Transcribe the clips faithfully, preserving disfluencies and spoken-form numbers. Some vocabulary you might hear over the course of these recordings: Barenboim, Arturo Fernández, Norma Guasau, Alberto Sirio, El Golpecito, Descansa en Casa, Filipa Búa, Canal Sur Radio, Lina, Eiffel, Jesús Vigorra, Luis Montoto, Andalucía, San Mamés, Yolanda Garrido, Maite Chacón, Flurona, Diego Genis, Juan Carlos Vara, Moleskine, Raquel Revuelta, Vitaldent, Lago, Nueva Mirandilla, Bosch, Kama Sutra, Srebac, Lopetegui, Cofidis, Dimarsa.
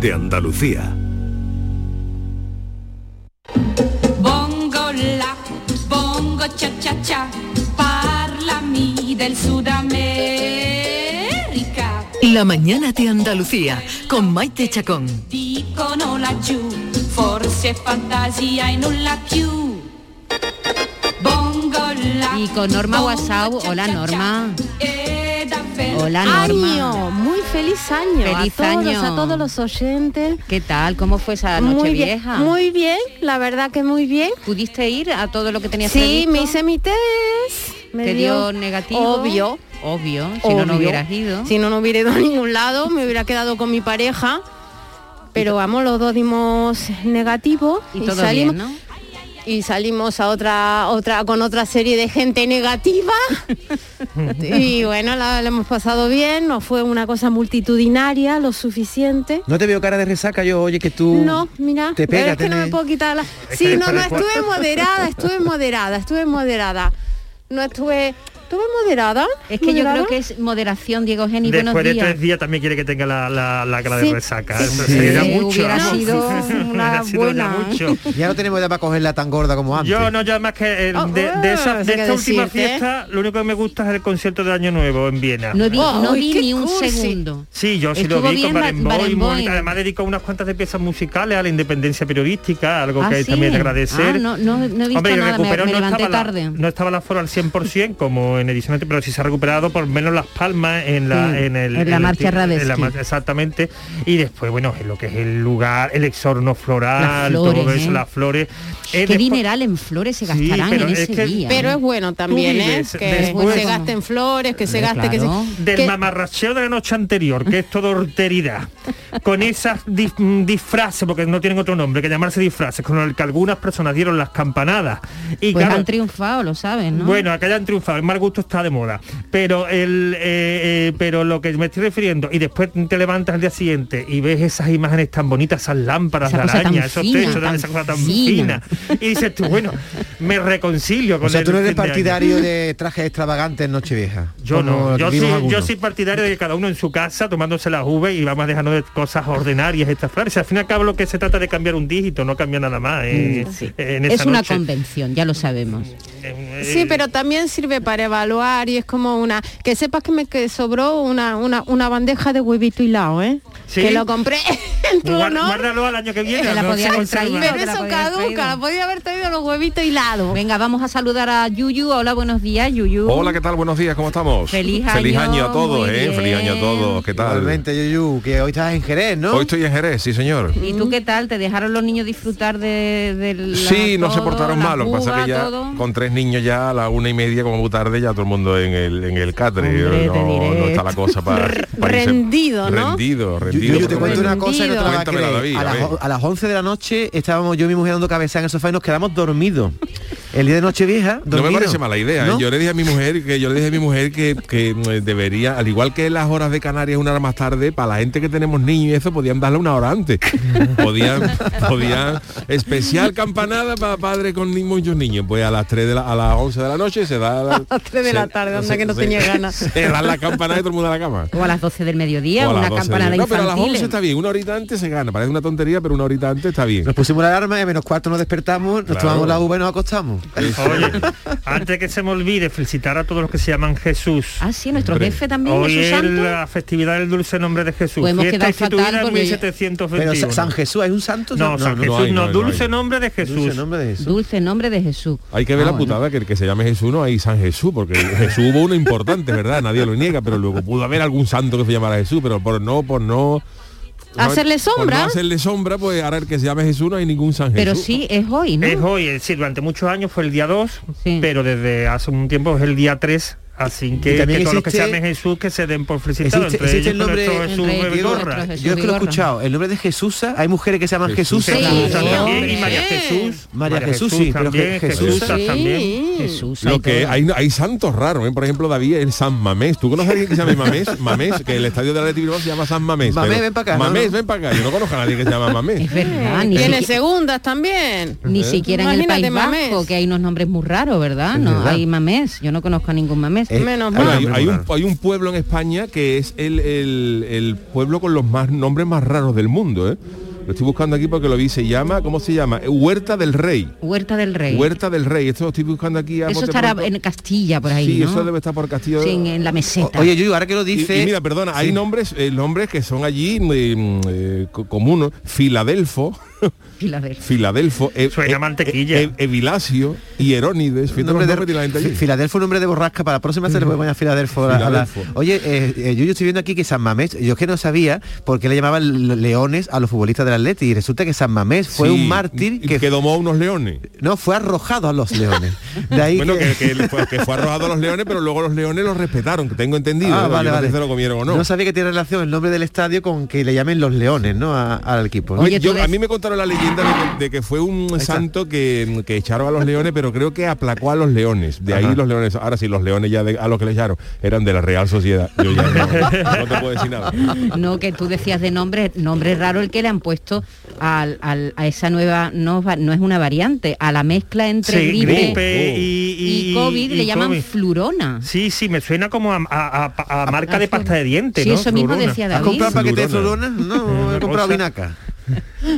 de Andalucía. Bongo la, bongo cha cha cha, parlami del Sudamérica. La mañana de Andalucía con Maite Chacón. Dicono la giù, forse fantasia e nulla più. Y con Norma Guasau. Hola Norma. Hola Norma. Año, muy feliz año. Feliz a todos, año. A todos los oyentes. ¿Qué tal? ¿Cómo fue esa noche muy bien, vieja? Muy bien, la verdad que muy bien. ¿Pudiste ir a todo lo que tenías previsto? Sí, me hice mi test. Me ¿Te dio, dio negativo? Obvio. Obvio, si obvio. no, no hubieras ido. Si no, no hubiera ido a ningún lado, me hubiera quedado con mi pareja. Pero vamos, los dos dimos negativo. Y, y todo salimos. Bien, ¿no? Y salimos a otra otra con otra serie de gente negativa. Y bueno, la, la hemos pasado bien, no fue una cosa multitudinaria, lo suficiente. No te veo cara de resaca yo, oye, que tú... No, mira, te pega, es que tenés... no me puedo quitar la... Sí, no, no, estuve moderada, estuve moderada, estuve moderada. No estuve... ¿Estuve moderada? Es que ¿moderada? Yo creo que es moderación, Diego Genis. Después buenos días. De tres días también quiere que tenga la, la, la cara de sí. resaca. Sí. Sí. Sería mucho. Hubiera ¿no? sido una sido buena. Ya, mucho. Ya no tenemos edad para cogerla tan gorda como antes. Yo no, ya más que eh, oh, de, de, esa, de esta última decirte. Fiesta, lo único que me gusta es el concierto de Año Nuevo en Viena. No vi, oh, no vi ni un cursi. Segundo. Sí, yo sí Estuvo lo vi con Barenboim. Barenboim. Además dedicó unas cuantas de piezas musicales a la independencia periodística, algo ah, que sí. también agradecer. Ah, no, no, no he visto Hombre, nada, me, me levanté tarde. No estaba el aforo al cien por ciento como en edición, pero si se ha recuperado por menos Las Palmas en la sí, en, el, en la el, marcha Radetzky, exactamente. Y después bueno, en lo que es el lugar, el exorno floral, flores, todo eso, eh. las flores. Eh, qué dineral en flores se gastarán sí, en ese es que, día. Pero es bueno también, vives, ¿eh? Que después, se gasten flores, que se gaste, claro. que se, del que... mamarracheo de la noche anterior, que es todo horteridad, con esas dis, disfraces, porque no tienen otro nombre que llamarse disfraces, con el que algunas personas dieron las campanadas. Y pues claro, han triunfado, lo saben, ¿no? Bueno, acá ya han triunfado. El mal gusto está de moda, pero el eh, eh, pero lo que me estoy refiriendo, y después te levantas al día siguiente y ves esas imágenes tan bonitas, esas lámparas esa de araña, esos fina, techos, tan esa cosa tan fina. fina, y dices tú, bueno, me reconcilio con o sea, el tú no eres partidario de, de trajes extravagantes en Nochevieja. Yo no, yo soy, yo soy partidario de cada uno en su casa, tomándose las uvas y vamos dejando de cosas ordinarias estas flores. O sea, al fin y al cabo lo que se trata de cambiar un dígito, no cambia nada más. Eh, sí. en esa es una noche. Convención, ya lo sabemos. Eh, eh, sí, pero también sirve para evaluar y es como una... Que sepas que me que sobró una, una, una bandeja de huevito hilado, ¿eh? ¿Sí? Que lo compré en tu honor. Guárdalo al año que viene. Eh, la no, podía haber traído, pero eso caduca, podía haber traído los huevitos hilados. Venga, vamos a saludar a Yuyu. Hola, buenos días, Yuyu. Hola, ¿qué tal? Buenos días, ¿cómo estamos? Feliz año. Feliz año a todos, ¿eh? Feliz año a todos, ¿qué tal? Igualmente, Yuyu, que hoy estás en Jerez, ¿no? Hoy estoy en Jerez, sí, señor. ¿Y tú qué tal? ¿Te dejaron los niños disfrutar de, de la, Sí, todo, no se portaron mal, lo que pasa que ya todo. Con tres niños ya a la una y media como tarde ya todo el mundo en el en el catre. Hombre, no, no está la cosa para, para rendido, irse, ¿no? rendido rendido yo, yo te cuento rendido. Una cosa que no te vas a creer. David, a, las, a las once de la noche estábamos yo y mi mujer dando cabeza en el sofá y nos quedamos dormidos el día de Nochevieja. No me parece mala idea, ¿no? Yo le dije a mi mujer que yo le dije a mi mujer que, que debería, al igual que las horas de Canarias una hora más tarde, para la gente que tenemos niños y eso, podían darle una hora antes. podían podían especial campanada para padres con muchos niños, pues a las tres de la, a las once de la noche se da a las tres de se, la tarde, onda se, que no se, tenía ganas. Se dan la campanada y todo el mundo a la cama. O a las doce del mediodía, o una campanada infantil. No, pero a las once está bien, una horita antes se gana. Parece una tontería, pero una horita antes está bien. Nos pusimos la alarma y a menos cuarto nos despertamos, nos claro. tomamos la uva y nos acostamos. Oye, antes que se me olvide, felicitar a todos los que se llaman Jesús. Ah, sí, nuestro Hombre. jefe también, Hoy Jesús Santo. Hoy es la festividad del dulce nombre de Jesús. Pues hemos quedado fatal en mil setecientos veintiuno. Pero San Jesús, ¿hay un santo? No, no San no, Jesús, no, hay, no, no dulce no nombre de Jesús. Dulce nombre de Jesús. Dulce nombre de Jesús. Hay que ver ah, la putada, bueno. que el que se llame Jesús no hay San Jesús, porque Jesús hubo uno importante, ¿verdad? Nadie lo niega, pero luego pudo haber algún santo que se llamara Jesús, pero por no, por no... hacerle sombra no hacerle sombra pues ahora el que se llame Jesús no hay ningún San Jesús, pero sí es hoy, ¿no? Es hoy, sí, durante muchos años fue el día dos, sí. pero desde hace un tiempo es el día tres. Así que, que existe, todos los que se llamen Jesús que se den por felicitado. Existe, entre existe ellos, el nombre Jesús Vigorra. Yo es que lo he escuchado. El nombre de Jesús, hay mujeres que se llaman Jesús. Jesús sí, también, y María Jesús. María Jesús, sí, pero Jesús también. Jesús. Lo que hay, hay santos raros, ¿eh? Por ejemplo, David, el San Mamés. ¿Tú conoces a alguien que se llame Mamés? Mamés, que el estadio de la Leti se llama San Mamés. Mamés, ven para acá. Mamés, ven para acá. Yo no conozco a nadie que se llama Mamés. Es verdad. Tiene segundas también. Ni siquiera en el País Vasco, que hay unos nombres muy raros, ¿verdad? No hay Mamés. Yo no conozco a ningún Mamés. Eh, menos mal. Hay, hay, un, hay un pueblo en España que es el, el, el pueblo con los más nombres más raros del mundo, ¿eh? Lo estoy buscando aquí porque lo vi, se llama, ¿cómo se llama? Huerta del Rey. Huerta del Rey. Huerta del Rey, esto lo estoy buscando aquí. A eso estará por... en Castilla, por ahí, sí, ¿no? Eso debe estar por Castilla. Sí, en la meseta. O, oye, Yuyu, ahora que lo dices... Y, y mira, perdona, sí. Hay nombres eh, nombres que son allí eh, eh, comunes. Filadelfo. Filadelfo. Filadelfo. Eh, Suena eh, mantequilla. Eh, Evilacio, Hierónides. Nombre de, de Filadelfo, nombre de borrasca. Para la próxima se le voy a poner a Filadelfo. A, a la... Oye, eh, eh, Yuyu, estoy viendo aquí que San Mamés, yo es que no sabía por qué le llamaban leones a los futbolistas de la Atleti, y resulta que San Mamés fue sí, un mártir que, que domó a unos leones. No, fue arrojado a los leones. De ahí bueno, que... Que, que, fue, que fue arrojado a los leones, pero luego los leones los respetaron, que tengo entendido. Ah, ¿no? Vale, vale. No sé si lo comieron o no. No sabía que tiene relación el nombre del estadio con que le llamen los leones, ¿no? A, al equipo, ¿no? Oye, yo, ves... A mí me contaron la leyenda de que, de que fue un santo que, que echaron a los leones, pero creo que aplacó a los leones. De ahí Ajá. los leones. Ahora sí, los leones ya de, a los que le echaron eran de la Real Sociedad. Yo ya no, no te puedo decir nada. No, que tú decías de nombre, nombre raro el que le han puesto Al, al, a esa nueva, no, no es una variante, a la mezcla entre sí, gripe, gripe y, y, y COVID, y le llaman COVID. Flurona. Sí, sí, me suena como a, a, a, a marca a, de pasta de dientes, sí, ¿no? Eso mismo decía David. ¿Has comprado paquete de Flurona? No, he comprado vinaca.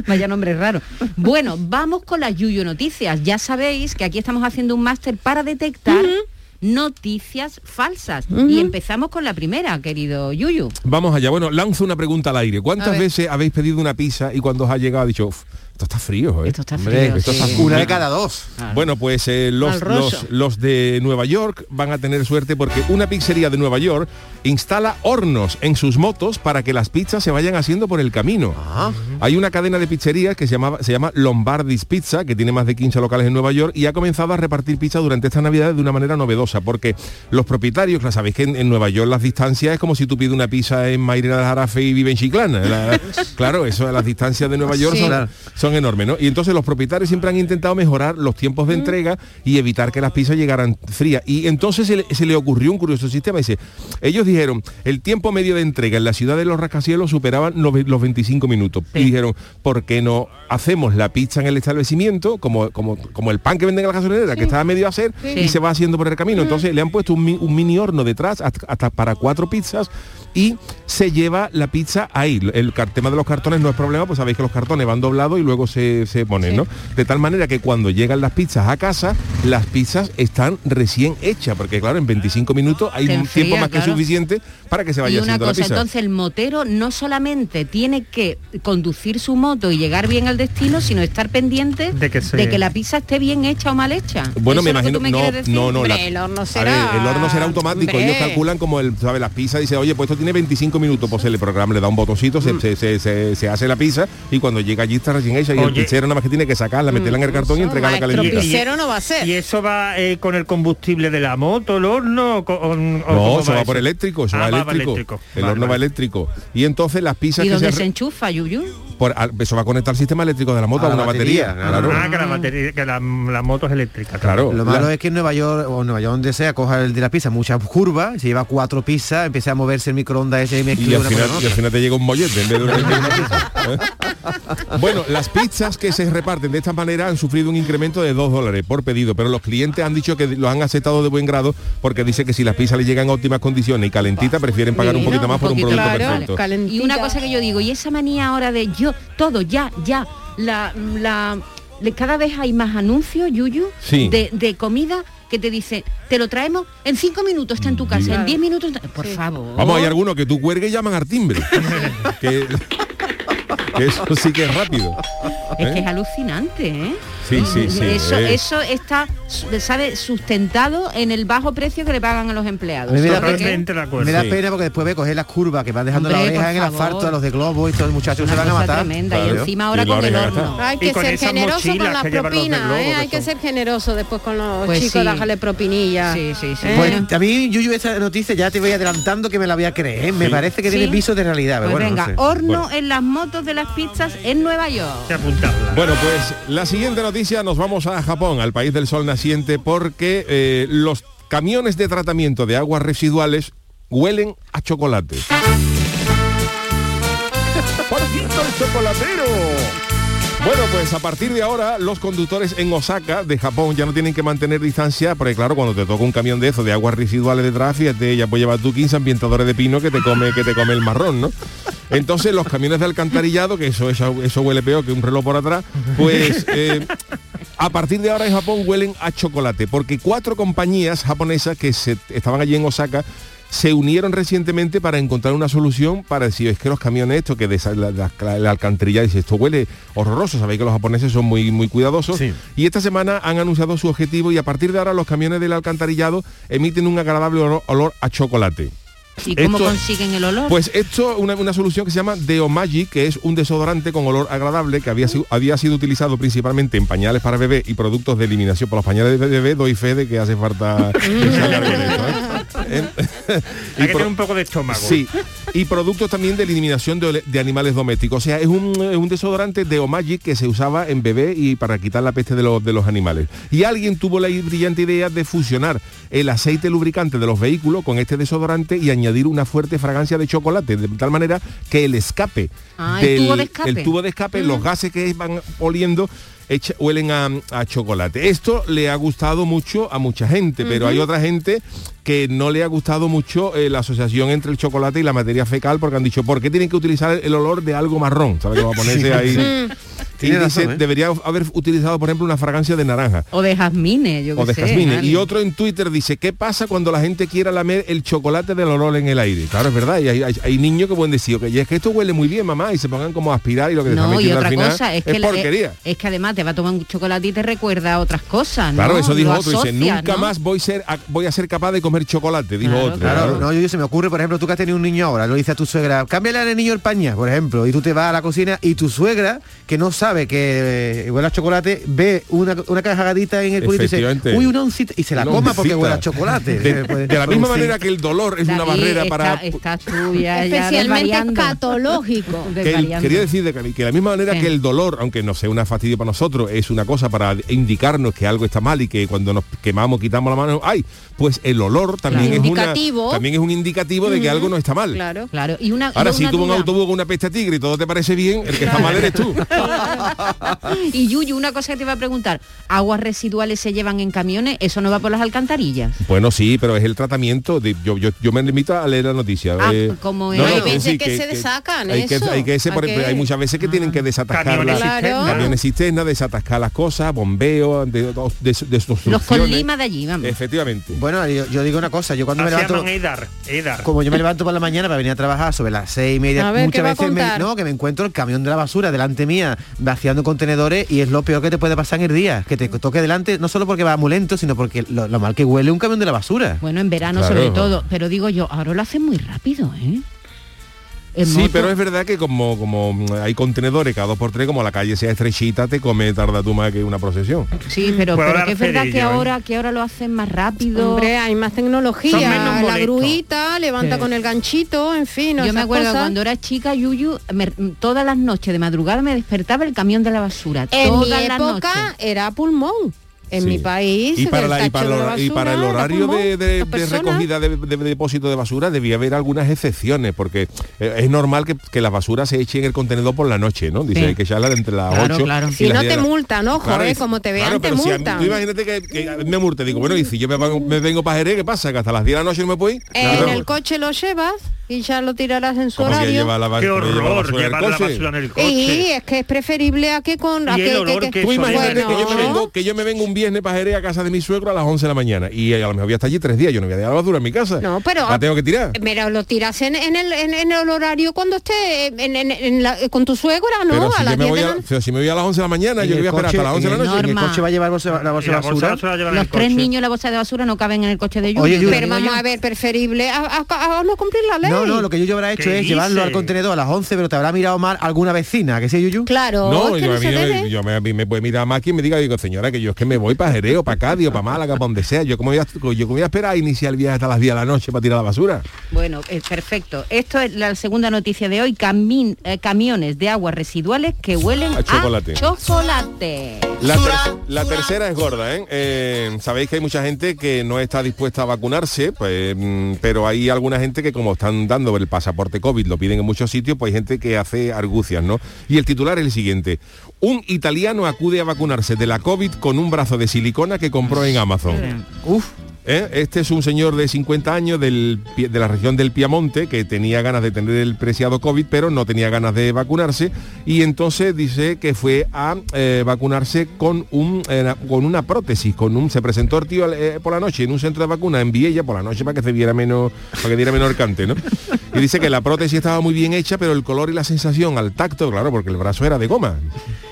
Vaya nombre raro. Bueno, vamos con las Yuyu Noticias. Ya sabéis que aquí estamos haciendo un máster para detectar... Uh-huh. Noticias falsas. Uh-huh. Y empezamos con la primera, querido Yuyu. Vamos allá. Bueno, lanzo una pregunta al aire. ¿Cuántas veces habéis pedido una pizza y cuando os ha llegado ha dicho... Uf, esto está frío, ¿eh? Esto está frío. Hombre, sí. Esto está frío. Una de cada dos. Ah. Bueno, pues eh, los, los, los de Nueva York van a tener suerte porque una pizzería de Nueva York instala hornos en sus motos para que las pizzas se vayan haciendo por el camino. Ah. Hay una cadena de pizzerías que se llama, se llama Lombardi's Pizza, que tiene más de quince locales en Nueva York y ha comenzado a repartir pizza durante estas navidades de una manera novedosa porque los propietarios, la sabéis que en, en Nueva York las distancias es como si tú pides una pizza en Mairena del Jarafe y vive en Chiclana. La, claro, eso, las distancias de Nueva York sí. son... son enormes, ¿no? Y entonces los propietarios siempre han intentado mejorar los tiempos de entrega y evitar que las pizzas llegaran frías. Y entonces se le, se le ocurrió un curioso sistema. Dice, ellos dijeron, el tiempo medio de entrega en la ciudad de los rascacielos superaban los, los veinticinco minutos. Sí. Y dijeron, ¿por qué no hacemos la pizza en el establecimiento, como, como, como el pan que venden en la gasolinera, sí. que está a medio hacer, sí. y se va haciendo por el camino? Entonces le han puesto un, un mini horno detrás, hasta, hasta para cuatro pizzas, y se lleva la pizza ahí. El tema de los cartones no es problema, pues sabéis que los cartones van doblados y luego se, se ponen, sí. ¿no? De tal manera que cuando llegan las pizzas a casa, las pizzas están recién hechas, porque claro, en veinticinco minutos hay un tiempo más claro. que suficiente para que se vaya y haciendo cosa, la pizza. Entonces el motero no solamente tiene que conducir su moto y llegar bien al destino, sino estar pendiente de que, se... de que la pizza esté bien hecha o mal hecha. Bueno, ¿eso me imagino me no, no, no, la... el horno será, a ver, el horno será automático. Hombre. Ellos calculan como el, sabe, las pizzas dice, oye, pues esto tiene veinticinco minutos, pues el programa le da un botoncito, mm. se, se, se, se hace la pizza y cuando llega allí está recién hecha. Oye. Y el pizzero nada más que tiene que sacarla, meterla en el cartón y entregarla calentita. El pizzero no va a ser. ¿Y eso va eh, con el combustible de la moto, el horno? Con, o, no, eso va, va por eléctrico, eso ah, va, va eléctrico. eléctrico. El vale, horno vale. va eléctrico. Y entonces las pizzas... ¿Y que dónde se, se enchufa, Yuyu? Por, a, eso va a conectar el sistema eléctrico de la moto a, a una batería. batería claro. Ah, que la batería, que la, la moto es eléctrica. Claro. claro. Lo malo la... es que en Nueva York, o en Nueva York donde sea, coja el de la pizza, muchas curvas, se lleva cuatro pizzas, empieza a moverse el microondas ese y me y al, final, y al final te llega un mollete en vez de una pizza. ¿Eh? Bueno, las pizzas que se reparten de esta manera han sufrido un incremento de dos dólares por pedido, pero los clientes han dicho que los han aceptado de buen grado porque dice que si las pizzas les llegan en óptimas condiciones y calentita, prefieren pagar sí, un poquito no, más un poquito, por un producto claro, perfecto. Calentita. Y una cosa que yo digo, y esa manía ahora de yo, todo, ya, ya, la, la cada vez hay más anuncios, Yuyu, sí. de, de comida que te dice, te lo traemos en cinco minutos, está en tu casa, claro. en diez minutos, por sí. favor. Vamos, hay algunos que tú cuelgues y llaman al timbre. que, que eso sí que es rápido. Es ¿Eh? que es alucinante, ¿eh? Sí, sí, sí. Eso, es. eso está, sabe, sustentado en el bajo precio que le pagan a los empleados. A me, da pena, me da pena porque después ve coger las curvas que van dejando Hombre, la oreja en el asfalto a los de Globo y todos los muchachos se van a matar. Tremenda, y encima ahora y con el horno. Hay que ser generoso con las propinas, Globo, ¿eh? Hay que, que ser generoso después con los pues chicos, sí. dejarle propinillas. Sí, sí, sí. ¿Eh? Pues a mí, Yuyu, esa noticia ya te voy adelantando que me la voy a creer. ¿eh? Me sí. parece que sí. tiene visos de realidad. Pues bueno, venga, no sé. horno bueno. en las motos de las pizzas en Nueva York. Bueno, pues la siguiente noticia nos vamos a Japón, al país del sol naciente, porque eh, los camiones de tratamiento de aguas residuales huelen a chocolate. ¡Por cierto, el chocolatero! Bueno, pues a partir de ahora los conductores en Osaka de Japón ya no tienen que mantener distancia, porque claro, cuando te toca un camión de eso, de aguas residuales detrás, fíjate, ya pues llevas tú quince ambientadores de pino que te come, que te come el marrón, ¿no? Entonces los camiones de alcantarillado, que eso, eso, eso huele peor que un reloj por atrás, pues eh, a partir de ahora en Japón huelen a chocolate, porque cuatro compañías japonesas que se, estaban allí en Osaka se unieron recientemente para encontrar una solución para decir, es que los camiones estos que de la, la, la alcantarilla, dice, esto huele horroroso, sabéis que los japoneses son muy, muy cuidadosos, sí. Y esta semana han anunciado su objetivo y a partir de ahora los camiones del alcantarillado emiten un agradable olor, olor a chocolate. ¿Y cómo esto, consiguen el olor? Pues esto, una, una solución que se llama Deomagic, que es un desodorante con olor agradable que había, había sido utilizado principalmente en pañales para bebé y productos de eliminación. Por los pañales de bebé doy fe de que hace falta que salga algo de esto, ¿eh? Hay que tener un poco de estómago. Sí, y productos también de eliminación de, de animales domésticos. O sea, es un, un desodorante Deomagic que se usaba en bebé y para quitar la peste de los, de los animales. Y alguien tuvo la brillante idea de fusionar el aceite lubricante de los vehículos con este desodorante y añadir una fuerte fragancia de chocolate, de tal manera que el escape, ah, del, el tubo de escape, el tubo de escape mm. los gases que van oliendo Echa, huelen a, a chocolate. Esto le ha gustado mucho a mucha gente, uh-huh. pero hay otra gente que no le ha gustado mucho eh, la asociación entre el chocolate y la materia fecal, porque han dicho, ¿por qué tienen que utilizar el olor de algo marrón? ¿Sabes qué va a ponerse ahí? Y dice, razón, ¿eh? Debería haber utilizado, por ejemplo, una fragancia de naranja. O de jazmines, yo que sé. O de jazmines. Y otro en Twitter dice, ¿qué pasa cuando la gente quiera lamer el chocolate del olor en el aire? Claro, es verdad, y hay, hay, hay niños que pueden decir, okay, y es que esto huele muy bien, mamá, y se pongan como a aspirar y lo que no, y otra al final cosa, es, que es porquería. Es, es que además te va a tomar un chocolate y te recuerda a otras cosas, ¿no? Claro, eso dijo lo otro, asocia, dice, nunca ¿no? más voy, ser, a, voy a ser capaz de comer chocolate, dijo claro, otro. Claro, claro. No, yo, yo se me ocurre, por ejemplo, tú que has tenido un niño ahora, lo dices a tu suegra, cámbiale al niño el pañal, por ejemplo, y tú te vas a la cocina y tu suegra, que no sabe que eh, huele a chocolate, ve una, una cajagadita en el culito y dice, uy, una oncita, y se la coma porque huele a chocolate. De, de la misma manera que el dolor es David, una barrera está, para... Está suya, especialmente escatológico. Que quería decir de que, que la misma manera sí. que el dolor, aunque no sea una fastidio para nosotros, es una cosa para indicarnos que algo está mal y que cuando nos quemamos, quitamos la mano, ¡ay! Pues el olor también, claro. es, indicativo. Una, también es un indicativo de que mm. algo no está mal. Claro, claro. Y una, ahora, y si tuvo un autobús con una peste a tigre y todo te parece bien, el que claro. está mal eres tú. Y Yuyu, una cosa que te iba a preguntar, ¿aguas residuales se llevan en camiones? ¿Eso no va por las alcantarillas? Bueno, sí, pero es el tratamiento de, yo, yo, yo me limito a leer la noticia. Ah, eh, como no, hay no, veces sí, que, que se desacan hay eso que, hay, que ese, por, hay muchas veces que ah. tienen que desatascar camiones, las, claro. camiones cisterna, desatascar las cosas, bombeos, de, de, de, de sus los con lima de allí, vamos. Efectivamente. Bueno, yo, yo digo una cosa, yo cuando ah, me levanto edar, edar. Como yo me levanto por la mañana para venir a trabajar sobre las seis y media, ver, muchas veces me, no, que me encuentro el camión de la basura delante mía vaciando contenedores, y es lo peor que te puede pasar en el día, que te toque delante, no solo porque va muy lento, sino porque lo, lo mal que huele un camión de la basura. Bueno, en verano claro, sobre todo, pero digo yo, ahora lo hacen muy rápido, ¿eh? Sí, pero es verdad que como, como hay contenedores cada dos por tres, como la calle sea estrechita, te come, tarda tú más que una procesión. Sí, pero, pero que es verdad que ahora, que ahora lo hacen más rápido. Hombre, hay más tecnología. La gruita, levanta sí. con el ganchito, en fin. Yo me acuerdo cosas. Cuando era chica, Yuyu, me, todas las noches de madrugada me despertaba el camión de la basura. En todas mi época las era pulmón. En sí. mi país, y para, la, y para, basura, y para el horario de, de, de recogida de, de, de depósito de basura debía haber algunas excepciones, porque es normal que, que las basuras se echen en el contenedor por la noche, ¿no? Dice sí. que ya la entre las claro, ocho claro. Si no te multan, ojo, claro, eh, como te vean claro, te multan. Si tú imagínate que, que me multe, digo, bueno, y si yo me, me vengo para Jerez, ¿qué pasa? Que hasta las diez de la noche no me puedo ir. Eh, claro. En el coche lo llevas y ya lo tirarás en su horario. Lleva la, ¡qué horror! Lleva la basura, llevar en el coche. La basura en el coche. Y es que es preferible a que con... A que, que, que, que tú imagínate bueno. que, yo me vengo, que yo me vengo un viernes para Jerez a casa de mi suegro a las once de la mañana. Y a lo mejor voy a estar allí tres días. Yo no voy a dejar la basura en mi casa. No, pero... La tengo que tirar. Pero lo tiras en, en, el, en, en el horario cuando esté en, en, en la, con tu suegra, ¿no? Pero si, a la me voy a, la... si me voy a las once de la mañana, yo voy a esperar hasta las once de la noche. El coche va a llevar la bolsa de basura. Los tres niños la bolsa de basura no caben en el coche de Yuyu. Pero vamos a ver, preferible a no cumplir la ley. No, no, lo que Yuyu habrá hecho es dice? llevarlo al contenedor a las once, pero te habrá mirado mal alguna vecina, ¿que sí, Yuyu? Claro. No, es que yo, no se yo, debe. yo me, me puede mirar más quien me diga, digo, señora, que yo es que me voy para Jerez, para Cádiz, para Málaga, para donde sea. Yo como voy a, yo como voy a esperar a iniciar el viaje hasta las diez de la noche para tirar la basura. Bueno, eh, perfecto. Esto es la segunda noticia de hoy. Camin, eh, camiones de aguas residuales que huelen a chocolate. A chocolate. La, ter la tercera es gorda, ¿eh? ¿eh? Sabéis que hay mucha gente que no está dispuesta a vacunarse, pues, pero hay alguna gente que como están preguntando por el pasaporte COVID, lo piden en muchos sitios, pues hay gente que hace argucias, ¿no? Y el titular es el siguiente: un italiano acude a vacunarse de la COVID con un brazo de silicona que compró en Amazon. Uf. ¿Eh? Este es un señor de cincuenta años del, de la región del Piamonte, que tenía ganas de tener el preciado COVID, pero no tenía ganas de vacunarse, y entonces dice que fue a eh, vacunarse con, un, eh, con una prótesis, con un, se presentó el tío eh, por la noche en un centro de vacuna en Viella, por la noche, para que se viera menos, para que diera menor cante, ¿no? Y dice que la prótesis estaba muy bien hecha, pero el color y la sensación al tacto, claro, porque el brazo era de goma.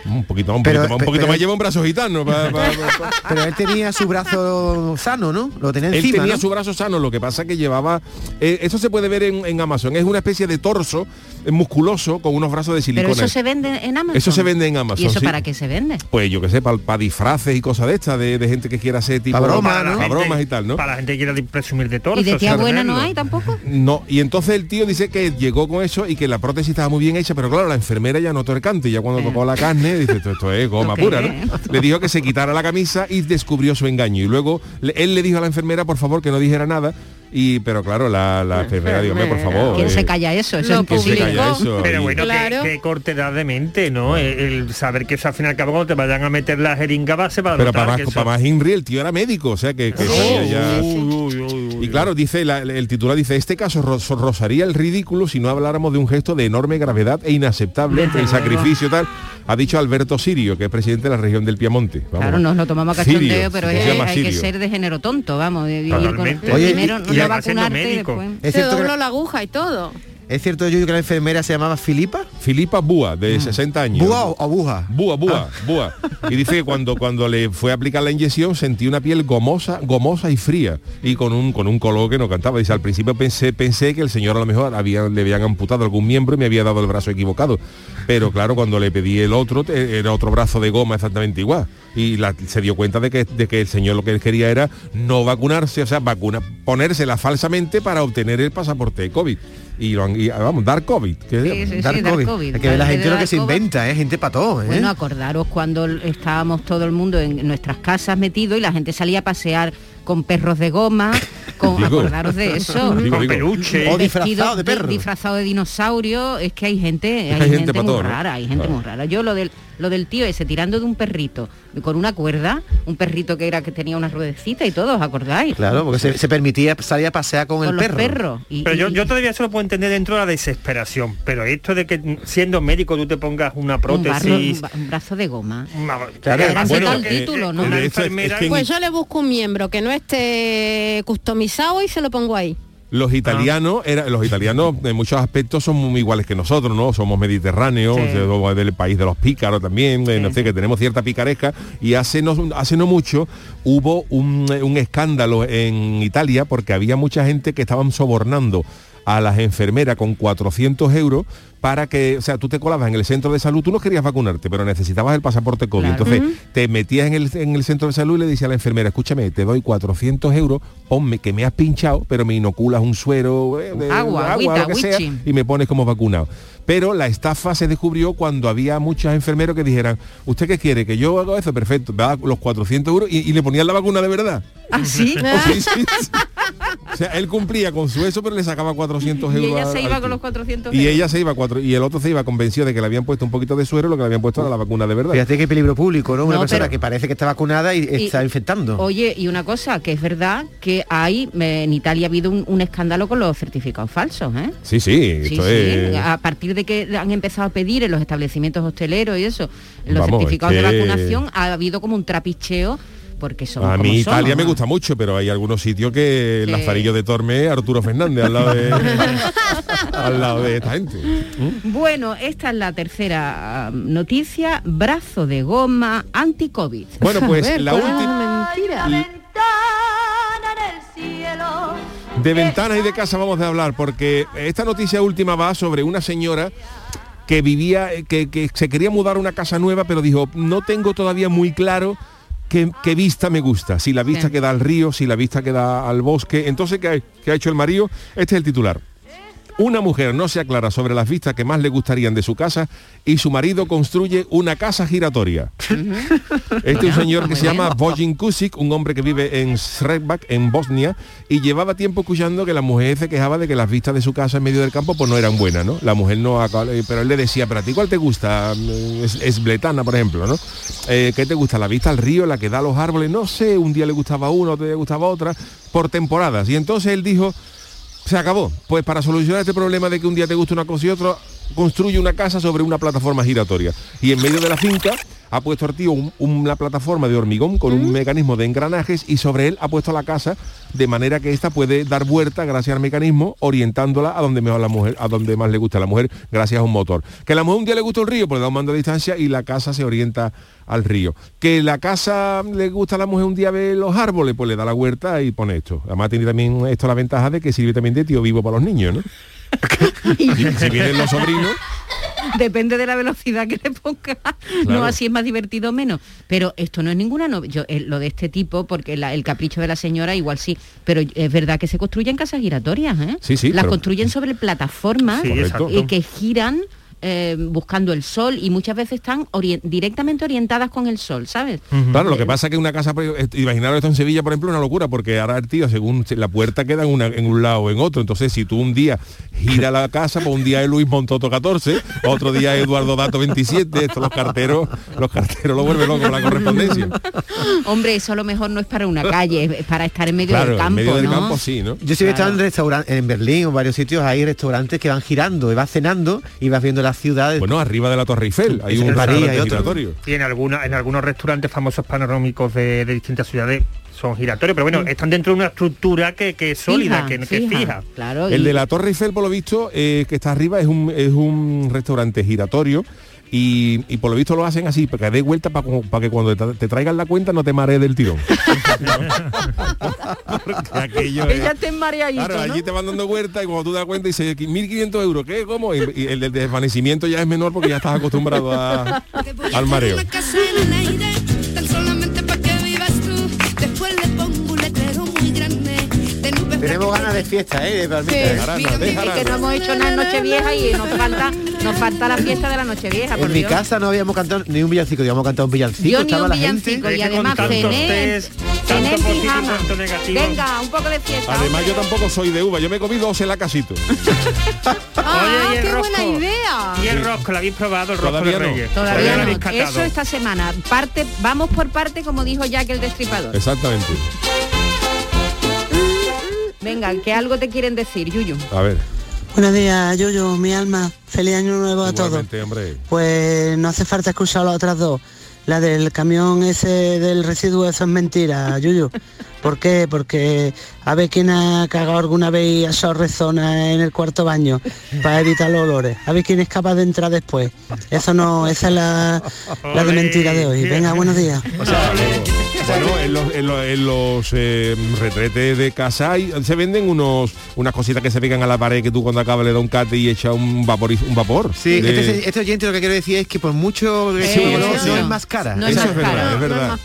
Un poquito, un pero, poquito, un poquito pero, más lleva un brazo gitano. Pa, pa, pa, pa. Pero él tenía su brazo sano, ¿no? Lo tenía encima, él tenía, ¿no?, su brazo sano, lo que pasa que llevaba... Eh, eso se puede ver en, en Amazon, es una especie de torso eh, musculoso con unos brazos de silicona. ¿Pero eso se vende en Amazon? Eso se vende en Amazon. ¿Y eso, sí, para qué se vende? Pues yo que sé, para pa disfraces y cosas de estas, de, de gente que quiera hacer tipo... Para bromas, ¿no? Para bromas y tal, ¿no? Para la gente que quiera presumir de torso. ¿Y de tía buena no hay tampoco? No, y entonces el tío dice que llegó con eso y que la prótesis estaba muy bien hecha, pero claro, la enfermera ya notó el cante, ya cuando eh. tocó la carne, dice, esto, esto es goma okay. pura, ¿no? Le dijo que se quitara la camisa y descubrió su engaño. Y luego le, él le dijo a la enfermera, por favor, que no dijera nada. Y pero claro, la, la enfermera, Dios mío, por favor. ¿Quién eh, se calla eso? Eso es se calla eso. Pero bueno, claro, qué cortedad de mente, ¿no? El, el saber que eso al final, cuando te vayan a meter la jeringa base para... Pero para más, para más Inri, el tío era médico, o sea que... que oh, ya... uy, uy, uy, uy, y claro, dice la, el titular dice, este caso ro- rozaría el ridículo si no habláramos de un gesto de enorme gravedad e inaceptable, el sacrificio tal... Ha dicho Alberto Sirio, que es presidente de la región del Piamonte. Vamos. Claro, nos lo tomamos a cachondeo, Sirio, pero es, hay Sirio. que ser de género tonto, vamos. De vivir con, Oye, primero y, y no vacunarte y después... Es Te dobló la aguja y todo. ¿Es cierto, Yuyu, que la enfermera se llamaba Filipa? Filipa Búa, de mm. sesenta años. ¿Búa o Búa? Búa, Búa, ah. Búa. Y dice que cuando, cuando le fue a aplicar la inyección sentí una piel gomosa gomosa y fría, y con un con un color que no cantaba. Dice, al principio pensé pensé que el señor a lo mejor había, le habían amputado algún miembro y me había dado el brazo equivocado. Pero claro, cuando le pedí el otro, era otro brazo de goma exactamente igual. Y la, se dio cuenta de que, de que el señor lo que él quería era no vacunarse, o sea, vacuna, ponérsela falsamente para obtener el pasaporte de COVID. Y, lo han, y vamos, dar COVID, que sí, sí, dar, sí, COVID. dar COVID. Hay que ver la gente lo que se COVID. inventa, ¿eh? Gente para todo, ¿eh? Bueno, acordaros cuando estábamos todo el mundo en nuestras casas metidos y la gente salía a pasear con perros de goma, con Diego, acordaros de eso, Diego, con peluche, o disfrazado de perro, disfrazado de dinosaurio. Es que hay gente, hay, hay gente, gente muy todo, rara, ¿no? Hay gente claro. muy rara. Yo lo del lo del tío ese tirando de un perrito con una cuerda, un perrito que era que tenía una ruedecita y todo, ¿os acordáis? Claro, porque se, se permitía salir a pasear con, con el los perro. Perros. Y, pero y, yo, yo todavía se lo puedo entender dentro de la desesperación, pero esto de que siendo médico tú te pongas una prótesis... Un, barro, un, un brazo de goma. Una, claro, era bueno, el título, eh, ¿no? Una enfermera... Es, es que... Pues yo le busco un miembro que no esté customizado y se lo pongo ahí. Los italianos, ah. era, los italianos en muchos aspectos son muy iguales que nosotros, ¿no? Somos mediterráneos, sí. o sea, del país de los pícaros también, sí. no sé, que tenemos cierta picaresca. Y hace no, hace no mucho hubo un, un escándalo en Italia porque había mucha gente que estaban sobornando a las enfermeras con cuatrocientos euros para que, o sea, tú te colabas en el centro de salud, tú no querías vacunarte, pero necesitabas el pasaporte COVID. Claro. Entonces, uh-huh. te metías en el, en el centro de salud y le decías a la enfermera, escúchame, te doy cuatrocientos euros, ponme que me has pinchado, pero me inoculas un suero, eh, de, agua, agua agüita, lo que sea, y me pones como vacunado. Pero la estafa se descubrió cuando había muchos enfermeros que dijeran, ¿usted qué quiere? ¿Que yo haga eso? Perfecto, me da los cuatrocientos euros y, y le ponían la vacuna de verdad. ¿Ah, sí? sí, sí, sí. O sea, él cumplía con su eso, pero le sacaba cuatrocientos euros. Y ella se iba con los cuatrocientos euros. Y ella se iba cuatro, y el otro se iba convencido de que le habían puesto un poquito de suero, lo que le habían puesto era la vacuna de verdad. Fíjate qué peligro público, ¿no? Una no, persona pero, que parece que está vacunada y, y está infectando. Oye, y una cosa, que es verdad que hay, en Italia ha habido un, un escándalo con los certificados falsos, ¿eh? Sí, sí, esto sí, es... sí. A partir de que han empezado a pedir en los establecimientos hosteleros y eso, los Vamos, certificados que... de vacunación, ha habido como un trapicheo. Porque a mí Italia somos, me gusta mucho, pero hay algunos sitios que sí. Lazarillo de Torme, Arturo Fernández, al lado de, al lado de esta gente. ¿Mm? Bueno, esta es la tercera noticia, brazo de goma anti-COVID. Bueno, pues ver, la última... Mentira. La ventana en el cielo. De ventanas y de casa vamos a hablar, porque esta noticia última va sobre una señora... que vivía, que, que se quería mudar a una casa nueva, pero dijo, no tengo todavía muy claro... ¿Qué, qué vista me gusta? Si la vista Bien. que da al río, si la vista que da al bosque. Entonces, ¿qué ha, qué ha hecho el marido? Este es el titular. Una mujer no se aclara sobre las vistas que más le gustarían de su casa y su marido construye una casa giratoria. Este es un señor que se llama Vojin Kusic, un hombre que vive en Srebac, en Bosnia, y llevaba tiempo escuchando que la mujer se quejaba de que las vistas de su casa en medio del campo pues no eran buenas, ¿no? La mujer no... Pero él le decía, pero a ti, ¿cuál te gusta? Svetlana, por ejemplo, ¿no? Eh, ¿Qué te gusta? ¿La vista al río? ¿La que da a los árboles? No sé, un día le gustaba uno, otro día le gustaba otra, por temporadas. Y entonces él dijo... Se acabó. Pues para solucionar este problema de que un día te gusta una cosa y otra, construye una casa sobre una plataforma giratoria. Y en medio de la finca ha puesto al tío un, una plataforma de hormigón con un mecanismo de engranajes y sobre él ha puesto la casa de manera que ésta puede dar vuelta gracias al mecanismo, orientándola a donde mejor la mujer, a donde más le gusta a la mujer, gracias a un motor. Que a la mujer un día le gusta un río, pues le da un mando a distancia y la casa se orienta al río. Que la casa le gusta a la mujer un día ver los árboles, pues le da la huerta y pone esto. Además tiene también esto la ventaja de que sirve también de tío vivo para los niños, ¿no? Y si vienen los sobrinos, depende de la velocidad que le ponga, claro. No, así es más divertido o menos. Pero esto no es ninguna novela, yo, eh, lo de este tipo, porque la, el capricho de la señora igual sí, pero es verdad que se construyen casas giratorias, ¿eh? Sí, sí, las pero... construyen sobre plataformas, sí, eh, que giran eh, buscando el sol y muchas veces están orient- directamente orientadas con el sol, ¿sabes? Uh-huh. Claro, lo que pasa es que una casa, imaginaros esto en Sevilla, por ejemplo, es una locura, porque ahora el tío, según la puerta queda en, una, en un lado o en otro, entonces si tú un día gira la casa, pues un día es Luis Montoto catorce, otro día es Eduardo Dato veintisiete, esto los carteros, los carteros lo vuelven loco con la correspondencia. Hombre, eso a lo mejor no es para una calle, es para estar en medio, claro, del campo, en medio, ¿no? Del campo, sí, ¿no? Yo sí he estado en restaurantes, en Berlín o en varios sitios, hay restaurantes que van girando, y vas cenando y vas viendo la ciudades. Bueno, arriba de la Torre Eiffel hay un restaurante giratorio. Y en algunos en algunos restaurantes famosos panorámicos de, de distintas ciudades son giratorios, pero bueno, están dentro de una estructura que, que es sólida, fija, que, que fija. fija. Claro, el y... de la Torre Eiffel, por lo visto, eh, que está arriba, es un, es un restaurante giratorio. Y, y por lo visto lo hacen así, para que dé vuelta, para pa que cuando te, te traigan la cuenta no te marees del tirón. Aquello, ella te marea, claro, ¿no? Allí te van dando vuelta y cuando tú das cuenta y dices mil quinientos euros, ¿qué? ¿Cómo? Y, y el, el desvanecimiento ya es menor porque ya estás acostumbrado a, al mareo. Tenemos ganas de fiesta, ¿eh? De sí, dejarana, dejarana. Que no hemos hecho una Nochevieja y nos falta, nos falta la fiesta de la Nochevieja. En por mi Dios. Casa no habíamos cantado ni un villancico, habíamos cantado un villancico. Yo ni un la villancico gente. Y además cené en pijama. Venga, un poco de fiesta. Además hombre. Yo tampoco soy de uva, yo me he comido dos helacasitos. Ah, oye, qué rosco, buena idea. Y el rosco, ¿lo habéis probado? El rosco todavía de Reyes. No. Todavía, Todavía no. no. Eso esta semana. Parte, vamos por parte, como dijo Jack el Destripador. Exactamente. Venga, que algo te quieren decir, Yuyu. A ver. Buenos días, Yuyu, mi alma. Feliz año nuevo a todos. Hombre. Pues no hace falta escuchar las otras dos. La del camión ese del residuo, eso es mentira, Yuyu. ¿Por qué? Porque a ver quién ha cagado alguna vez y ha echado rezona en el cuarto baño para evitar los olores. A ver quién es capaz de entrar después. Eso no, esa es la, la de mentira de hoy. Venga, buenos días. O sea, bueno, en los, en los, en los eh, retretes de casa hay, se venden unos unas cositas que se pegan a la pared que tú cuando acabas le da un cate y echa un vapor. Un vapor sí, de... este, este oyente lo que quiero decir es que por mucho que sí, no, sí. no es más cara. No, eso es verdad, es verdad.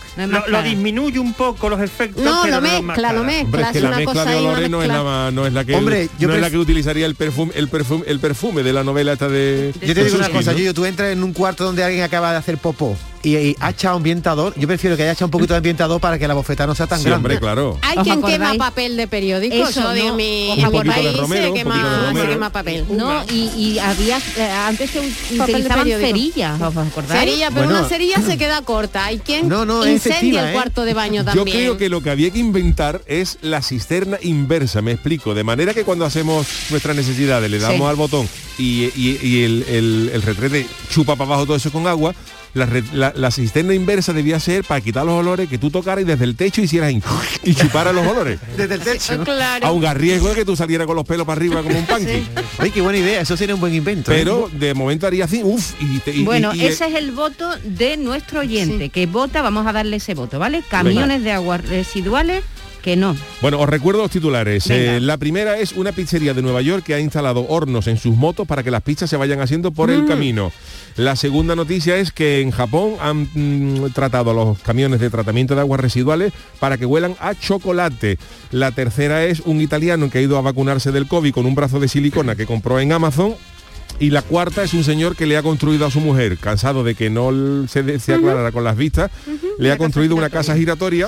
Lo disminuye un poco los efectos. No, lo mezcla, lo mezcla. Hombre, es que la una mezcla cosa de olores no es la, no es la que Hombre, yo no pref... es la que utilizaría el perfume, el perfume, el perfume de la novela esta de. Yo te digo una cosa, ¿no? Yuyu, tú entras en un cuarto donde alguien acaba de hacer popó y, y ha echado ambientador. Yo prefiero que haya echado un poquito de ambientador para que la bofetada no sea tan sí, grande. Hombre, claro. Hay quien quema papel de periódico. Eso, eso de no. mi un acordáis, de romero, se, quema, se quema papel. No, y, y había eh, antes se utilizaban cerillas, ¿os acordáis? Cerilla, pero bueno, una cerilla se queda corta. Hay quien no, no, incendia el cuarto de baño también. Yo creo que lo que había que inventar es la cisterna inversa, me explico, de manera que cuando hacemos nuestras necesidades le damos sí. al botón y, y, y el, el, el retrete chupa para abajo todo eso con agua. La, la, la cisterna inversa debía ser para quitar los olores, que tú tocaras y desde el techo hicieras in- y chuparas los olores. Desde el techo, ¿no? Claro. Aunque a riesgo de que tú salieras con los pelos para arriba como un panqui. Sí. Ay, qué buena idea, eso sería un buen invento. Pero ¿eh? De momento haría así, uff. Y, y, bueno, y, y, ese es el voto de nuestro oyente, sí. que vota, vamos a darle ese voto, ¿vale? Camiones Venga. de aguas residuales que no. Bueno, os recuerdo los titulares. Eh, la primera es una pizzería de Nueva York que ha instalado hornos en sus motos para que las pizzas se vayan haciendo por mm. el camino. La segunda noticia es que en Japón han mmm, tratado a los camiones de tratamiento de aguas residuales para que huelan a chocolate. La tercera es un italiano que ha ido a vacunarse del COVID con un brazo de silicona que compró en Amazon. Y la cuarta es un señor que le ha construido a su mujer, cansado de que no se, de, se aclarara uh-huh. con las vistas, uh-huh. le ha construido una casa giratoria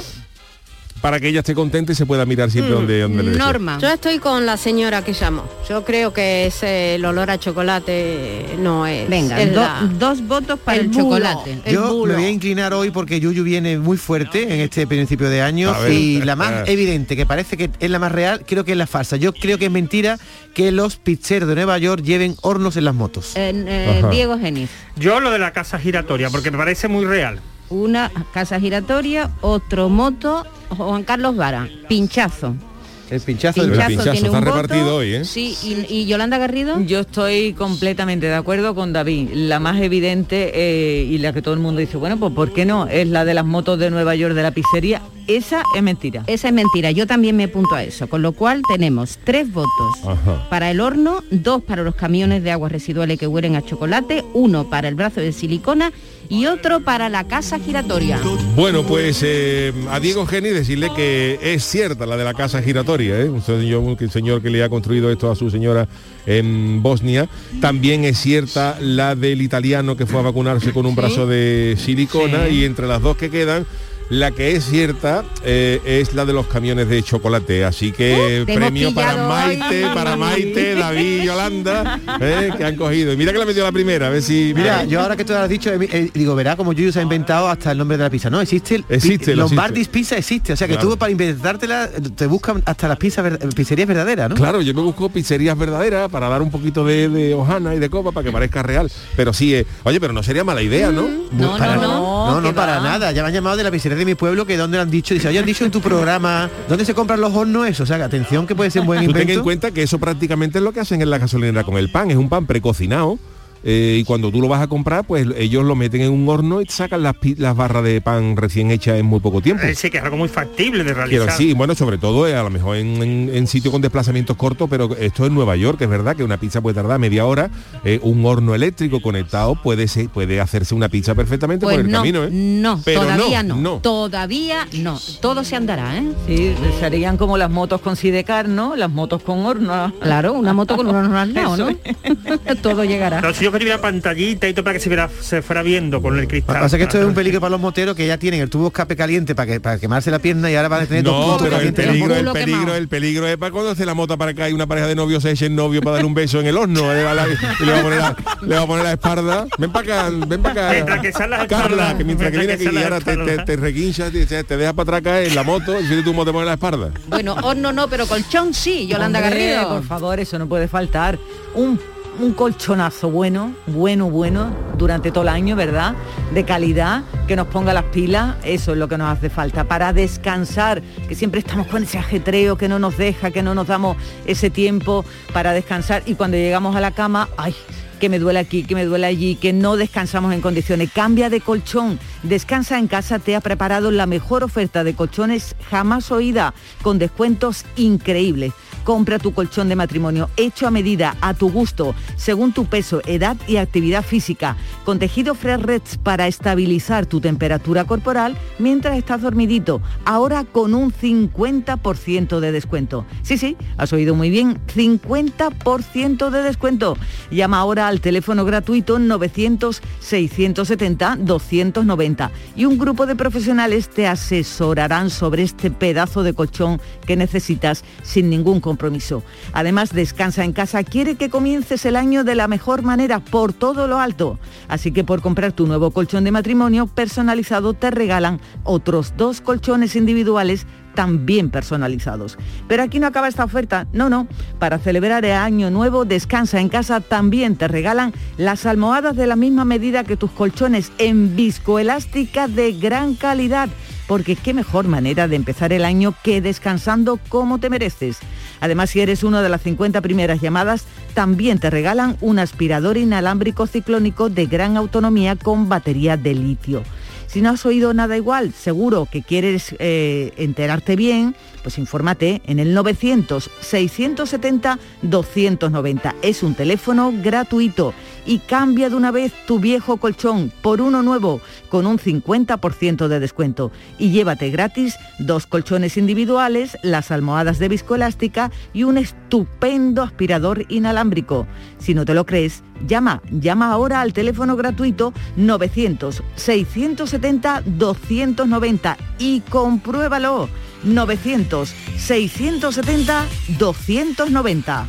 para que ella esté contenta y se pueda mirar siempre mm. donde, donde le desea. Norma, yo estoy con la señora que llamó. Yo creo que ese, el olor a chocolate no es... Venga, es do, la, dos votos para el, el chocolate. El yo bulo. Me voy a inclinar hoy porque Yuyu viene muy fuerte en este principio de año ver, y la más evidente, que parece que es la más real, creo que es la falsa. Yo creo que es mentira que los pizzeros de Nueva York lleven hornos en las motos. Eh, eh, Diego Genis. Yo lo de la casa giratoria, porque me parece muy real. Una casa giratoria, otro moto, Juan Carlos Vara, pinchazo. El pinchazo, pinchazo, el pinchazo tiene un está voto, repartido hoy, ¿eh? Sí, y, y Yolanda Garrido. Yo estoy completamente de acuerdo con David. La más evidente eh, y la que todo el mundo dice, bueno, pues ¿por qué no? Es la de las motos de Nueva York de la pizzería. Esa es mentira. Esa es mentira. Yo también me apunto a eso. Con lo cual tenemos tres votos Ajá. para el horno, dos para los camiones de aguas residuales que huelen a chocolate, uno para el brazo de silicona y otro para la casa giratoria. Bueno, pues eh, a Diego Genis decirle que es cierta la de la casa giratoria, ¿eh? un, señor, un señor que le ha construido esto a su señora en Bosnia. También es cierta la del italiano que fue a vacunarse con un ¿Sí? brazo de silicona, sí. y entre las dos que quedan, la que es cierta eh, es la de los camiones de chocolate. Así que uh, premio para Maite, hoy. para Maite, David y Yolanda, eh, que han cogido. Y mira que la metió la primera, a ver si... Mira, ah, yo ahora que tú lo has dicho, eh, digo, verá como Yuyu se ha inventado hasta el nombre de la pizza. No, existe el, existe, el Lombardi's Pizza existe. O sea, que claro. tú para inventártela te buscan hasta las pizzas ver, pizzerías verdaderas, ¿no? Claro, yo me busco pizzerías verdaderas para dar un poquito de, de hojana y de copa para que parezca real. Pero sí, eh, oye, pero no sería mala idea, ¿no? Mm, no, para, no, no, no. No, no, para va. nada. Ya me han llamado de la pizzería de mi pueblo, que donde han dicho, dice, oye, han dicho en tu programa, ¿dónde se compran los hornos eso? O sea, que atención, que puede ser un buen invento. Tú ten en cuenta que eso prácticamente es lo que hacen en la gasolinera con el pan, es un pan precocinado. Eh, y cuando tú lo vas a comprar, pues ellos lo meten en un horno y sacan las, las barras de pan recién hechas en muy poco tiempo. Sí, que es algo muy factible de realizar. Pero sí, bueno, sobre todo eh, a lo mejor en, en, en sitios con desplazamientos cortos, pero esto es Nueva York, es verdad que una pizza puede tardar media hora, eh, un horno eléctrico conectado puede ser, puede hacerse una pizza perfectamente pues por el no, camino, ¿eh? No, pero todavía no, no, no, todavía no, todo se andará, ¿eh? Sí, serían como las motos con sidecar, ¿no? Las motos con horno. Claro, una moto con un horno al lado, ¿no? Todo llegará. Entonces, yo quería pantallita y todo para que se, viera, se fuera viendo con el cristal. Pasa que esto es un peligro para los moteros, que ya tienen el tubo escape caliente para, que, para quemarse la pierna, y ahora van a tener no, pero el peligro, el peligro, el peligro es para cuando se la mota para acá y una pareja de novios se eche el novio para darle un beso en el horno, le va a poner la espalda. Ven para acá, ven para acá. Que Carla, que mientras que viene aquí y ahora te, te, te reguinchas, te, te dejas para atrás en la moto y si tú te pones la espalda. Bueno, horno no, pero colchón sí, Yolanda Garrido. Por favor, eso no puede faltar. Un un colchonazo bueno, bueno, bueno, durante todo el año, ¿verdad? De calidad, que nos ponga las pilas, eso es lo que nos hace falta, para descansar, que siempre estamos con ese ajetreo que no nos deja, que no nos damos ese tiempo para descansar, y cuando llegamos a la cama, ¡ay!, que me duele aquí, que me duele allí, que no descansamos en condiciones. Cambia de colchón. Descansa en Casa te ha preparado la mejor oferta de colchones jamás oída, con descuentos increíbles. Compra tu colchón de matrimonio hecho a medida, a tu gusto, según tu peso, edad y actividad física, con tejido Fresh Reds para estabilizar tu temperatura corporal mientras estás dormidito, ahora con un cincuenta por ciento de descuento. Sí, sí, has oído muy bien, cincuenta por ciento de descuento. Llama ahora al teléfono gratuito novecientos seiscientos setenta doscientos noventa y un grupo de profesionales te asesorarán sobre este pedazo de colchón que necesitas sin ningún compromiso. Compromiso. Además, Descansa en Casa quiere que comiences el año de la mejor manera, por todo lo alto. Así que por comprar tu nuevo colchón de matrimonio personalizado te regalan otros dos colchones individuales también personalizados. Pero aquí no acaba esta oferta, no, no. Para celebrar el año nuevo, Descansa en Casa también te regalan las almohadas de la misma medida que tus colchones, en viscoelástica de gran calidad, porque qué mejor manera de empezar el año que descansando como te mereces. Además, si eres una de las cincuenta primeras llamadas, también te regalan un aspirador inalámbrico ciclónico de gran autonomía con batería de litio. Si no has oído nada igual, seguro que quieres eh, enterarte bien, pues infórmate en el novecientos seiscientos setenta doscientos noventa. Es un teléfono gratuito y cambia de una vez tu viejo colchón por uno nuevo con un cincuenta por ciento de descuento. Y llévate gratis dos colchones individuales, las almohadas de viscoelástica y un estupendo aspirador inalámbrico. Si no te lo crees, llama, llama ahora al teléfono gratuito novecientos seiscientos setenta doscientos noventa y compruébalo. novecientos seiscientos setenta doscientos noventa.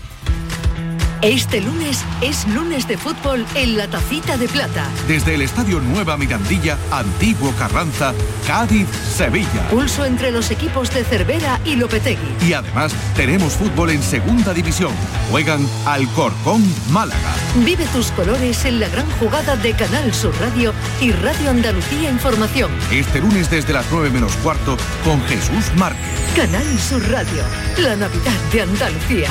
Este lunes es lunes de fútbol en la Tacita de Plata. Desde el Estadio Nueva Mirandilla, Antiguo Carranza, Cádiz, Sevilla. Pulso entre los equipos de Cervera y Lopetegui. Y además tenemos fútbol en segunda división. Juegan Alcorcón, Málaga. Vive tus colores en la gran jugada de Canal Sur Radio y Radio Andalucía Información. Este lunes desde las nueve menos cuarto con Jesús Márquez. Canal Sur Radio, la Navidad de Andalucía.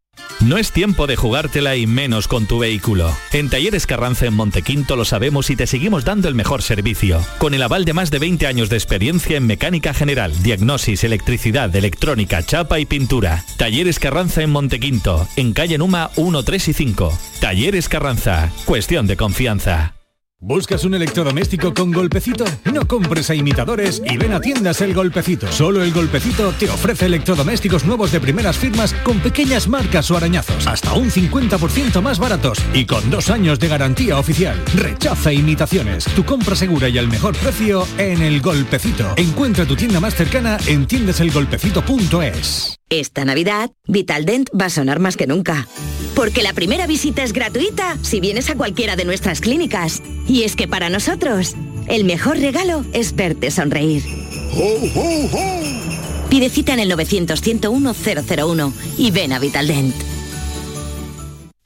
No es tiempo de jugártela y menos con tu vehículo. En Talleres Carranza en Montequinto lo sabemos y te seguimos dando el mejor servicio. Con el aval de más de veinte años de experiencia en mecánica general, diagnosis, electricidad, electrónica, chapa y pintura. Talleres Carranza en Montequinto, en calle Numa uno, tres y cinco. Talleres Carranza, cuestión de confianza. ¿Buscas un electrodoméstico con golpecito? No compres a imitadores y ven a tiendas El Golpecito. Solo El Golpecito te ofrece electrodomésticos nuevos de primeras firmas con pequeñas marcas o arañazos, hasta un cincuenta por ciento más baratos y con dos años de garantía oficial. Rechaza imitaciones. Tu compra segura y al mejor precio en El Golpecito. Encuentra tu tienda más cercana en tiendas el golpecito punto es. Esta Navidad, Vitaldent va a sonar más que nunca. Porque la primera visita es gratuita si vienes a cualquiera de nuestras clínicas. Y es que para nosotros, el mejor regalo es verte sonreír. Pide cita en el novecientos ciento uno cero cero uno y ven a Vitaldent.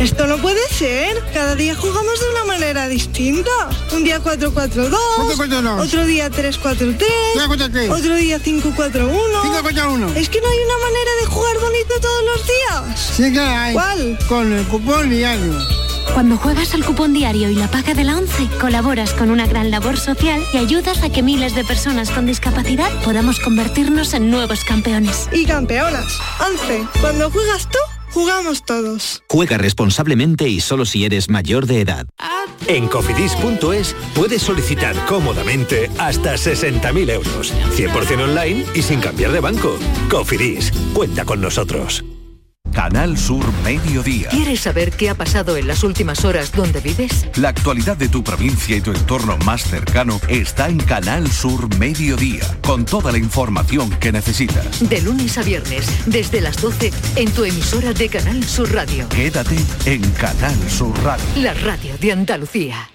Esto no puede ser, cada día jugamos de una manera distinta. Un día cuatro cuatro dos, otro día tres cuatro tres, otro día cinco cuatro uno. Es que no hay una manera de jugar bonito todos los días. Sí que hay. ¿Cuál? Con el cupón diario. Cuando juegas al cupón diario y la paga de la once, colaboras con una gran labor social y ayudas a que miles de personas con discapacidad podamos convertirnos en nuevos campeones. Y campeonas. once. Cuando juegas tú, jugamos todos. Juega responsablemente y solo si eres mayor de edad. En cofidis punto es puedes solicitar cómodamente hasta sesenta mil euros, cien por ciento online y sin cambiar de banco. Cofidis, cuenta con nosotros. Canal Sur Mediodía. ¿Quieres saber qué ha pasado en las últimas horas donde vives? La actualidad de tu provincia y tu entorno más cercano está en Canal Sur Mediodía, con toda la información que necesitas. De lunes a viernes, desde las doce, en tu emisora de Canal Sur Radio. Quédate en Canal Sur Radio. La radio de Andalucía.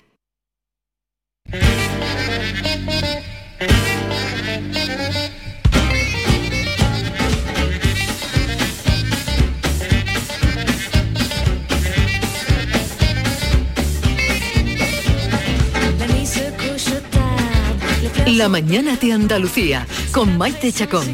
La mañana de Andalucía, con Maite Chacón.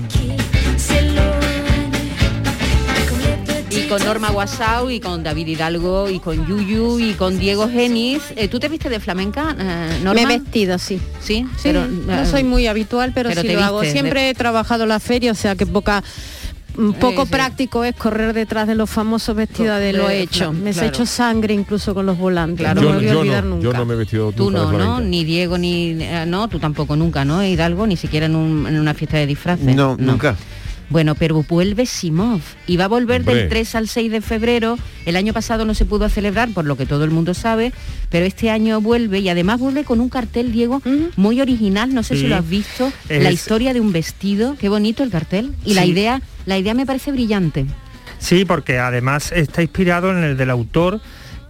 Y con Norma Guasau, y con David Hidalgo, y con Yuyu, y con Diego Genis. Eh, ¿Tú te viste de flamenca, eh, Norma? Me he vestido, sí. Sí, sí, pero, eh, no soy muy habitual, pero, pero sí lo hago. Siempre de... he trabajado la feria, o sea que poca... Un poco sí, sí. práctico es correr detrás de los famosos vestidos de lo he hecho. Me claro. he hecho sangre incluso con los volantes. Claro. No yo, me voy a olvidar no, nunca. Yo no me he vestido. Tú no, ¿no? Ni Diego, ni... Eh, no, tú tampoco nunca, ¿no, Hidalgo? Ni siquiera en, un, en una fiesta de disfraces. No, no. nunca. Bueno, pero vuelve Simov y va a volver Hombre. del tres al seis de febrero. El año pasado no se pudo celebrar, por lo que todo el mundo sabe, pero este año vuelve y además vuelve con un cartel, Diego, muy original, no sé sí. si lo has visto, es... la historia de un vestido, qué bonito el cartel, y sí. la idea, la idea me parece brillante. Sí, porque además está inspirado en el del autor,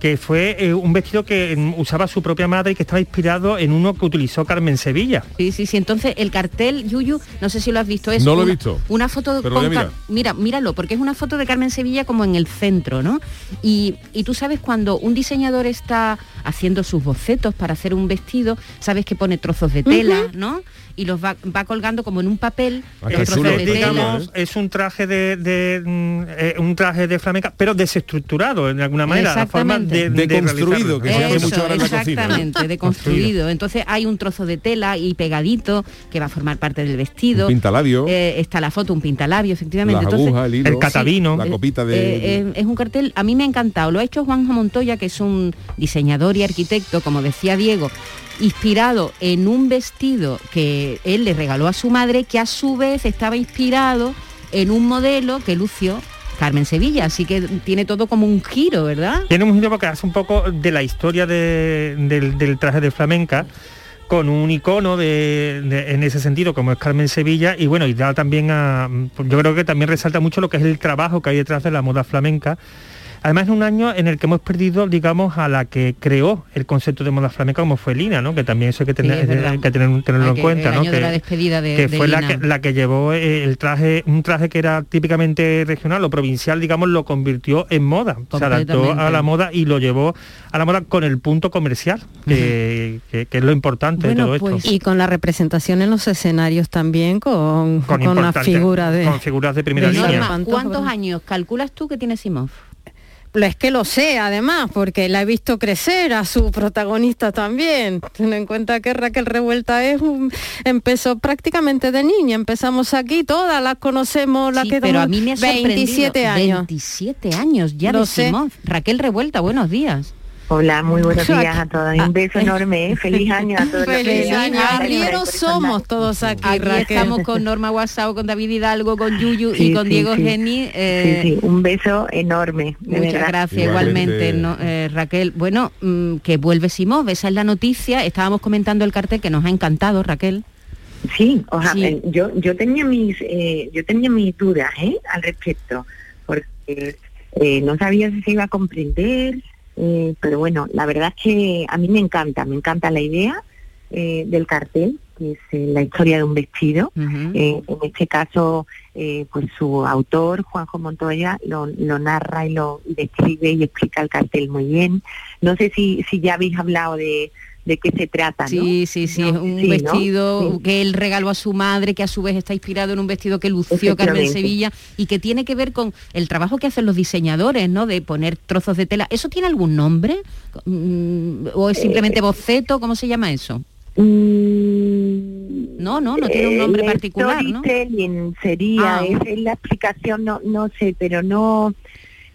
que fue eh, un vestido que usaba su propia madre y que estaba inspirado en uno que utilizó Carmen Sevilla. Sí, sí, sí. Entonces, el cartel, Yuyu, no sé si lo has visto. Es no lo una, he visto. Una foto... Pero con mira. mira, míralo, porque es una foto de Carmen Sevilla como en el centro, ¿no? Y, y tú sabes, cuando un diseñador está haciendo sus bocetos para hacer un vestido, sabes que pone trozos de tela, uh-huh. ¿no? Y los va, va colgando como en un papel. Es, chulo, de digamos, es un traje de, de, de un traje de flamenca, pero desestructurado en de alguna manera, la forma de, de, de construido, que se hace mucho ahora en la cocina. Exactamente, de construido. Entonces hay un trozo de tela y pegadito que va a formar parte del vestido. Un pintalabio. Eh, está la foto, un pintalabio, efectivamente. Las Entonces, agujas, el, hilo, el catavino, sí, la copita de. Eh, eh, es un cartel. A mí me ha encantado. Lo ha hecho Juanjo Montoya, que es un diseñador y arquitecto, como decía Diego, inspirado en un vestido que él le regaló a su madre, que a su vez estaba inspirado en un modelo que lució Carmen Sevilla, así que tiene todo como un giro, ¿verdad? Tiene un giro porque hace un poco de la historia de, del, del traje de flamenca, con un icono de, de, en ese sentido, como es Carmen Sevilla, y bueno, y da también a... Yo creo que también resalta mucho lo que es el trabajo que hay detrás de la moda flamenca. Además es un año en el que hemos perdido, digamos, a la que creó el concepto de moda flamenca, como fue Lina, ¿no? Que también eso hay que, tener, sí, es hay que tener, tenerlo hay que, en cuenta, ¿no? Que, de de, que de fue la que, la que llevó el traje, un traje que era típicamente regional o provincial, digamos, lo convirtió en moda, se adaptó a la moda y lo llevó a la moda con el punto comercial, que, que, que es lo importante bueno, de todo pues, esto. Y con la representación en los escenarios también, con, con, con la figura de... Con figuras de primera de línea. Norma, ¿cuántos años calculas tú que tiene Simov? Es que lo sé, además, porque la he visto crecer a su protagonista también. Ten en cuenta que Raquel Revuelta es un... empezó prácticamente de niña. Empezamos aquí, todas las conocemos, las sí, que pero a mí me ha veintisiete años. veintisiete años ya lo de Simov. Raquel Revuelta, buenos días. Hola, muy buenos días a todos. Un beso enorme, ¿eh? Feliz año a todos. Feliz año. Abrieros somos todos aquí. Aquí Raquel. Estamos con Norma Guasau, con David Hidalgo, con Yuyu sí, y con sí, Diego sí. Genis. Eh, sí, sí. Un beso enorme. Muchas verdad. gracias igualmente, igualmente no, eh, Raquel. Bueno, mmm, que vuelve Simov, esa es la noticia. Estábamos comentando el cartel que nos ha encantado, Raquel. Sí, ojalá. Sí. Yo yo tenía mis eh, yo tenía mis dudas, ¿eh? Al respecto, porque eh, no sabía si se iba a comprender. Eh, pero bueno, la verdad es que a mí me encanta, me encanta la idea eh, del cartel, que es eh, la historia de un vestido. Uh-huh. Eh, en este caso, eh, pues su autor, Juanjo Montoya, lo, lo narra y lo describe y explica el cartel muy bien. No sé si, si ya habéis hablado de... de qué se trata, sí, ¿no? Sí, sí, sí, no, un sí, vestido ¿no? sí. que él regaló a su madre, que a su vez está inspirado en un vestido que lució Carmen Sevilla y que tiene que ver con el trabajo que hacen los diseñadores, ¿no? De poner trozos de tela. ¿Eso tiene algún nombre? ¿O es simplemente eh, boceto? ¿Cómo se llama eso? Mm, no, no, no tiene un nombre eh, particular, ¿no? Sería, ah. es la explicación, no, no sé, pero no...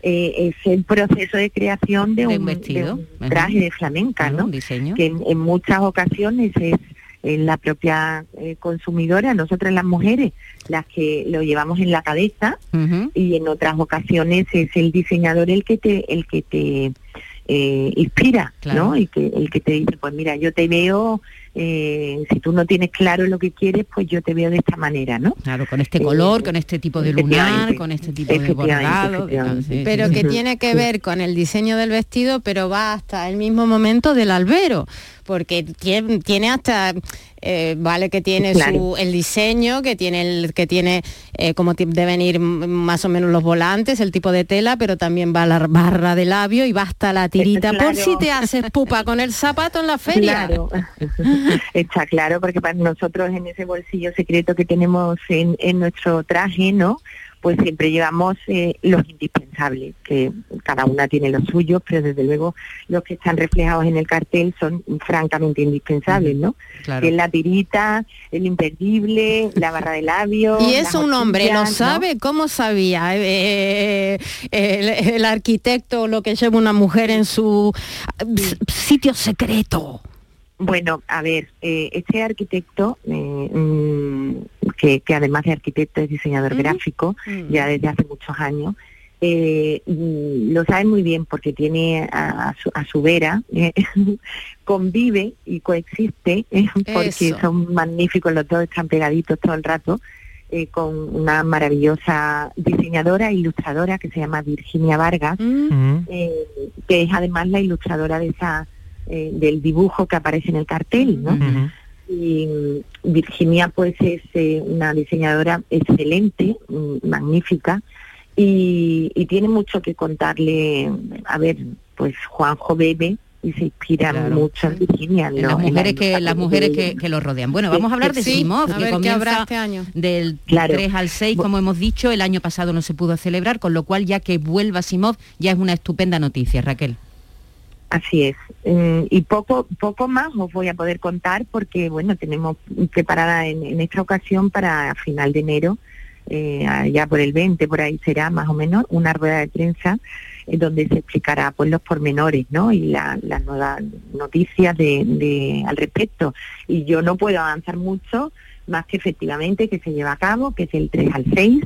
Eh, es el proceso de creación de, de un, vestido, de un traje de flamenca, ¿no? Un diseño. Que en, en muchas ocasiones es eh, la propia eh, consumidora, nosotras las mujeres, las que lo llevamos en la cabeza, uh-huh. y en otras ocasiones es el diseñador el que te, el que te eh, inspira, claro. ¿no? Y que el que te dice, pues mira, yo te veo. Eh, si tú no tienes claro lo que quieres, pues yo te veo de esta manera, ¿no? Claro, con este color, eh, con este tipo de lunar, con este tipo de bordado, tal, sí, pero sí, que sí. tiene que ver con el diseño del vestido, pero va hasta el mismo momento del albero, porque tiene, tiene hasta eh, vale que tiene claro. su, el diseño, que tiene el que tiene eh, como deben ir más o menos los volantes, el tipo de tela, pero también va la barra de labio y va hasta la tirita, claro. por si te haces pupa con el zapato en la feria. Claro. Está claro, porque para nosotros en ese bolsillo secreto que tenemos en, en nuestro traje, ¿no? Pues siempre llevamos eh, los indispensables, que cada una tiene los suyos, pero desde luego los que están reflejados en el cartel son francamente indispensables, ¿no? Claro. Que es la tirita, el imperdible, la barra de labios... Y eso un hombre lo sabe, ¿no? ¿Cómo sabía eh, eh, el, el arquitecto lo que lleva una mujer en su sitio secreto? Bueno, a ver, eh, este arquitecto, eh, mmm, que, que además de arquitecto es diseñador mm. gráfico, mm. ya desde hace muchos años, eh, lo sabe muy bien porque tiene a, a, su, a su vera, eh, convive y coexiste, eh, porque Eso. son magníficos, los dos están pegaditos todo el rato, eh, con una maravillosa diseñadora e ilustradora que se llama Virginia Vargas, mm. eh, que es además la ilustradora de esa... Eh, del dibujo que aparece en el cartel, ¿no? Uh-huh. Y um, Virginia, pues, es eh, una diseñadora excelente, um, magnífica, y, y tiene mucho que contarle. A ver, pues, Juanjo bebe y se inspira claro. mucho en Virginia. En, en, lo, las, mujeres en la, que, las mujeres que, que, que lo rodean. Bueno, vamos a hablar de sí, Simov, a que ver, comienza habrá este año. Del claro. tres al seis, como hemos dicho. El año pasado no se pudo celebrar, con lo cual, ya que vuelva Simov, ya es una estupenda noticia, Raquel. Así es, y poco poco más os voy a poder contar porque, bueno, tenemos preparada en, en esta ocasión para final de enero, eh, ya por el veinte, por ahí será más o menos, una rueda de prensa eh, donde se explicará pues los pormenores, ¿no? Y las la nuevas noticias de, de, al respecto. Y yo no puedo avanzar mucho, más que efectivamente que se lleva a cabo, que es el tres al seis,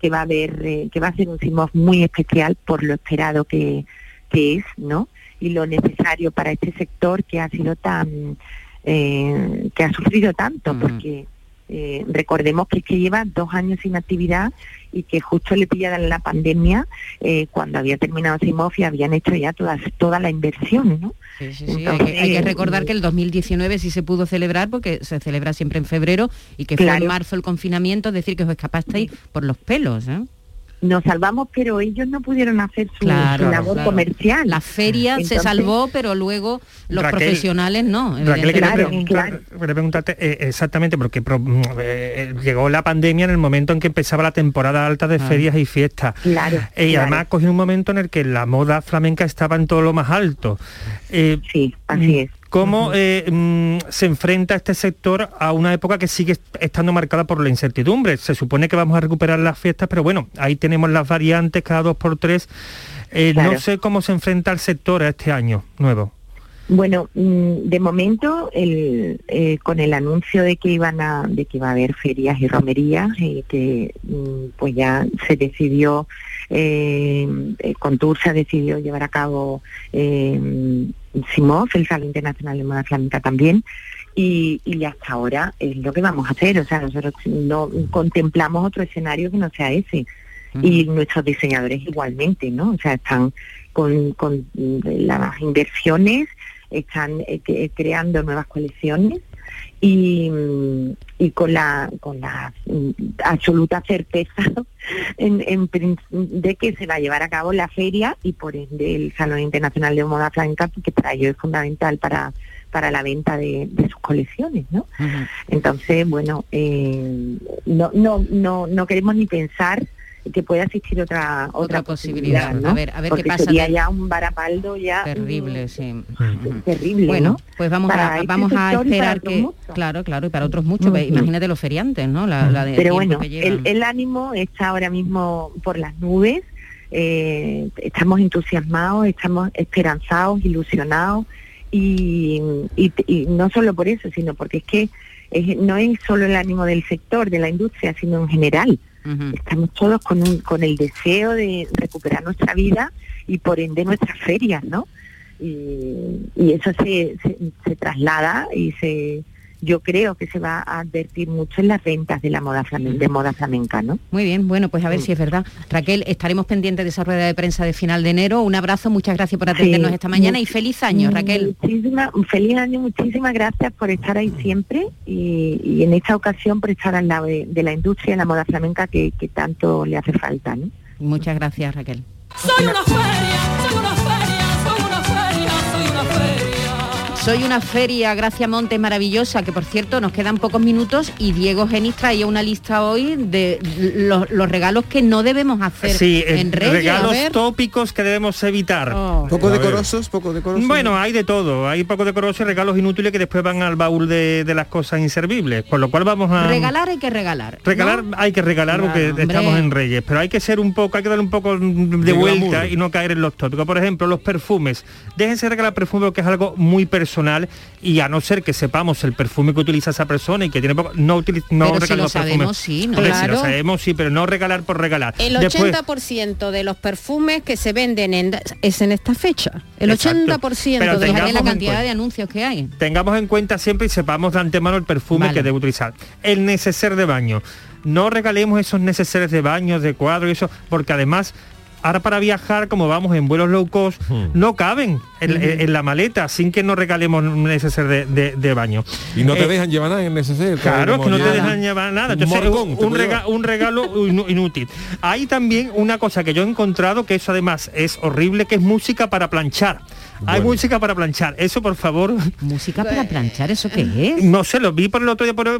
que va a haber, eh, que va a ser un Simov muy especial por lo esperado que, que es, ¿no? Y lo necesario para este sector que ha sido tan eh, que ha sufrido tanto, uh-huh. porque eh, recordemos que, que lleva dos años sin actividad y que justo le pillaron la pandemia eh, cuando había terminado Simov y habían hecho ya todas, toda la inversión, ¿no? Sí, sí, sí. Entonces, hay, que, hay que recordar que el dos mil diecinueve sí se pudo celebrar porque se celebra siempre en febrero y que claro. fue en marzo el confinamiento, es decir, que os escapasteis por los pelos, ¿eh? Nos salvamos, pero ellos no pudieron hacer su, claro, su labor claro. comercial. La feria Entonces, se salvó, pero luego los Raquel, profesionales no. Raquel, quería claro, preguntar, claro. preguntarte eh, exactamente, porque eh, llegó la pandemia en el momento en que empezaba la temporada alta de claro. ferias y fiestas. Claro, eh, y claro. además cogió un momento en el que la moda flamenca estaba en todo lo más alto. Eh, sí, así es. ¿Cómo eh, se enfrenta este sector a una época que sigue estando marcada por la incertidumbre? Se supone que vamos a recuperar las fiestas, pero bueno, ahí tenemos las variantes cada dos por tres. Eh, claro. No sé cómo se enfrenta el sector a este año nuevo. Bueno, de momento, el, eh, con el anuncio de que iban a, de que iba a haber ferias y romerías, y que pues ya se decidió, eh, Contur se decidió llevar a cabo... Eh, Simov, el Salón Internacional de Moda Flamenca también, y, y hasta ahora es lo que vamos a hacer, o sea, nosotros no contemplamos otro escenario que no sea ese, uh-huh. y nuestros diseñadores igualmente, ¿no? O sea, están con, con las inversiones, están eh, creando nuevas colecciones, y, y con la con la absoluta certeza en, en, de que se va a llevar a cabo la feria y por ende el Salón Internacional de Moda Flamenca, que para ello es fundamental para, para la venta de, de sus colecciones, ¿no? Uh-huh. Entonces, bueno, eh, no, no, no, no queremos ni pensar que pueda existir otra otra, otra posibilidad, posibilidad, ¿no? A ver, a ver Porque qué pasa. Sería de... ya un varapaldo ya terrible, sí. Terrible. Bueno, ¿no? Pues vamos para a este vamos a esperar que claro, claro, y para otros muchos, uh-huh. imagínate los feriantes, ¿no? La, la de Pero bueno, que el, el ánimo está ahora mismo por las nubes. Eh, estamos entusiasmados, estamos esperanzados, ilusionados y, y, y no solo por eso, sino porque es que es, no es solo el ánimo del sector, de la industria, sino en general. Uh-huh. Estamos todos con, un, con el deseo de recuperar nuestra vida y por ende nuestras ferias, ¿no? Y, y eso se, se, se traslada y se... yo creo que se va a advertir mucho en las ventas de la moda flamenca, de moda flamenca, ¿no? Muy bien, bueno, pues a ver sí. si es verdad. Raquel, estaremos pendientes de esa rueda de prensa de final de enero. Un abrazo, muchas gracias por atendernos sí. esta mañana y feliz año, Raquel. Muchísima, feliz año, muchísimas gracias por estar ahí siempre y, y en esta ocasión por estar al lado de, de la industria de la moda flamenca que, que tanto le hace falta, ¿no? Muchas gracias, Raquel. Soy una feria, soy una feria, soy una feria, soy una feria. Soy una feria, Gracia Montes, maravillosa, que por cierto nos quedan pocos minutos y Diego Genis traía una lista hoy de los, los regalos que no debemos hacer sí, en Reyes. Regalos a ver. Tópicos que debemos evitar. Oh. Poco decorosos, poco decorosos. Bueno, hay de todo, hay poco decorosos y regalos inútiles que después van al baúl de, de las cosas inservibles, por lo cual vamos a... Regalar hay que regalar. Regalar ¿no? hay que regalar claro, porque hombre. Estamos en Reyes, pero hay que ser un poco, hay que dar un poco de, de vuelta glamour. Y no caer en los tópicos. Por ejemplo, los perfumes. Déjense regalar perfume porque es algo muy personal. personal, y a no ser que sepamos el perfume que utiliza esa persona y que tiene poco, no, utiliza, no pero regalar si los perfumes. Sabemos, sí, ¿no? Hombre, claro. Si lo sabemos, sí, pero no regalar por regalar. El Después, ochenta por ciento de los perfumes que se venden en, es en esta fecha. El exacto. ochenta por ciento pero de la cantidad cuenta, de anuncios que hay. Tengamos en cuenta siempre y sepamos de antemano el perfume vale. que debe utilizar. El neceser de baño. No regalemos esos neceseres de baños, de cuadro y eso, porque además... Ahora para viajar, como vamos en vuelos low cost, hmm. no caben en, uh-huh. en, en la maleta, sin que nos regalemos un neceser de, de, de baño. Y no eh, te dejan llevar nada en el neceser. Claro, es que no te dejan llevar nada. Entonces, Morgón, un, un, rega- un regalo inútil. Hay también una cosa que yo he encontrado, que eso además es horrible, que es música para planchar. Bueno. Hay música para planchar, eso por favor. ¿Música para planchar? ¿Eso qué es? No sé, lo vi por el otro día, pero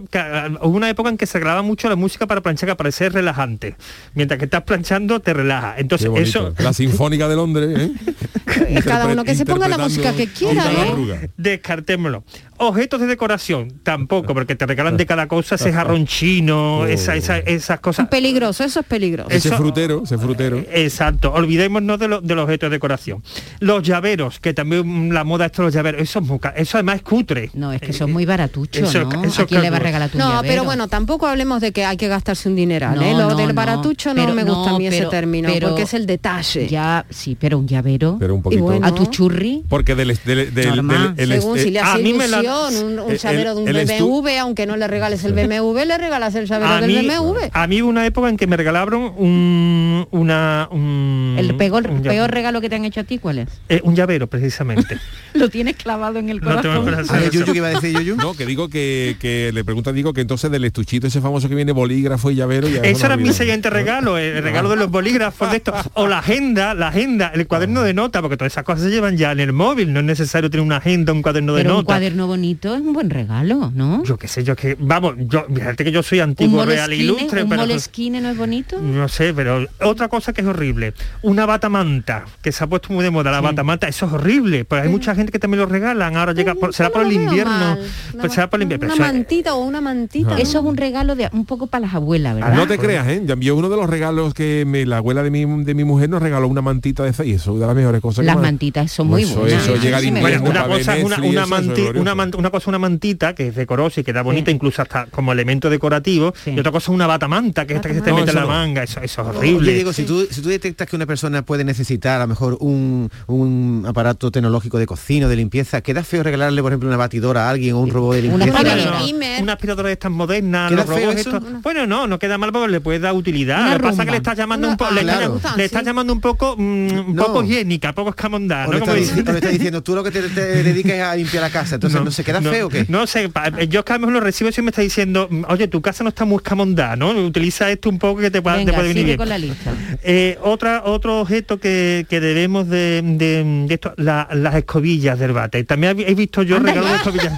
hubo una época en que se grababa mucho la música para planchar, que parece relajante. Mientras que estás planchando, te relaja. Entonces eso... La Sinfónica de Londres, ¿eh? Cada uno que se ponga la música que quiera, ¿eh? Descartémoslo. Objetos de decoración, tampoco, porque te regalan de cada cosa, ese jarrón chino, oh. esa, esa, esas cosas. Peligroso, eso es peligroso. Eso, ese frutero, ese frutero. Exacto, olvidémonos de, lo, de los objetos de decoración. Los llaveros, que también la moda esto de los llaveros, eso es muy, eso además es cutre. No, es que son muy baratuchos, ¿no? ¿A quién le va a regalar tu llavero? No, pero bueno, tampoco hablemos de que hay que gastarse un dineral, ¿eh? Lo del baratucho no me gusta a mí ese término, porque es el detalle. Ya, sí, pero un llavero. Pero un poquito. Bueno, a tu churri. Porque del... del, del, normal, del el, según si le hace ilusión. Un, un llavero el, de un el B M W, estu- aunque no le regales el B M W, le regalas el llavero a del mí, B M W. A mí hubo una época en que me regalaron un, una... Un, el peor, un peor regalo que te han hecho a ti, ¿cuál es? Eh, un llavero, precisamente. Lo tienes clavado en el corazón. No, a ver, Yuyu, ¿qué iba a decir, Yuyu? No, que digo que, que le pregunto a Diego que entonces del estuchito ese famoso que viene bolígrafo y llavero. Y eso era mi siguiente regalo, el regalo de los bolígrafos de esto. O la agenda, la agenda, el cuaderno de nota, porque todas esas cosas se llevan ya en el móvil, no es necesario tener una agenda, un cuaderno de Pero nota. Un bonito es un buen regalo, ¿no? Yo qué sé, yo que vamos, yo fíjate que yo soy antiguo, real e ilustre, ¿un pero un moleskine no es bonito? No sé, pero otra cosa que es horrible, una batamanta, que se ha puesto muy de moda la sí. batamanta, eso es horrible, pues hay mucha gente que también lo regalan, ahora llega por, será por el invierno, pues será por el invierno, una mantita o una mantita, ¿no? Eso es un regalo de un poco para las abuelas, ¿verdad? Ah, no te creas, ¿eh? Yo uno de los regalos que me, la abuela de mi de mi mujer nos regaló una mantita de esa y eso de las mejores cosas. Las que mantitas son muy eso, buenas. Eso, eso llega sí, invierno, una cosa es una, una mantita. Una, man- una cosa una mantita que es decorosa y que da bonita, sí. incluso hasta como elemento decorativo, sí. y otra cosa una batamanta, que es esta que se te no, mete en la no. manga, eso, eso es horrible. Yo digo, sí. si, tú, si tú detectas que una persona puede necesitar a lo mejor un, un aparato tecnológico de cocina, de limpieza, ¿queda feo regalarle, por ejemplo, una batidora a alguien o un robot de limpieza? Una, no, una aspiradora de estas modernas, los robots estos. Una... Bueno, no, no queda mal porque le puede dar utilidad. Lo que pasa es que le estás llamando, una... un, po- ah, le claro. está, le está sí. llamando un poco mm, un no. poco higiénica, poco escamondada. ¿No? Como dice, está diciendo, tú lo que te, te dedicas es a limpiar la casa. Entonces, no, ¿no se queda no, feo o qué? No sé, yo cada vez lo recibo y me está diciendo, oye, tu casa no está muy escamondada, ¿no? Utiliza esto un poco que te pueda, venga, te puede venir bien. Con la lista. Eh, otra, otro objeto que, que debemos de, de, de esto, la, las escobillas del váter. También he visto yo regalos de escobillas.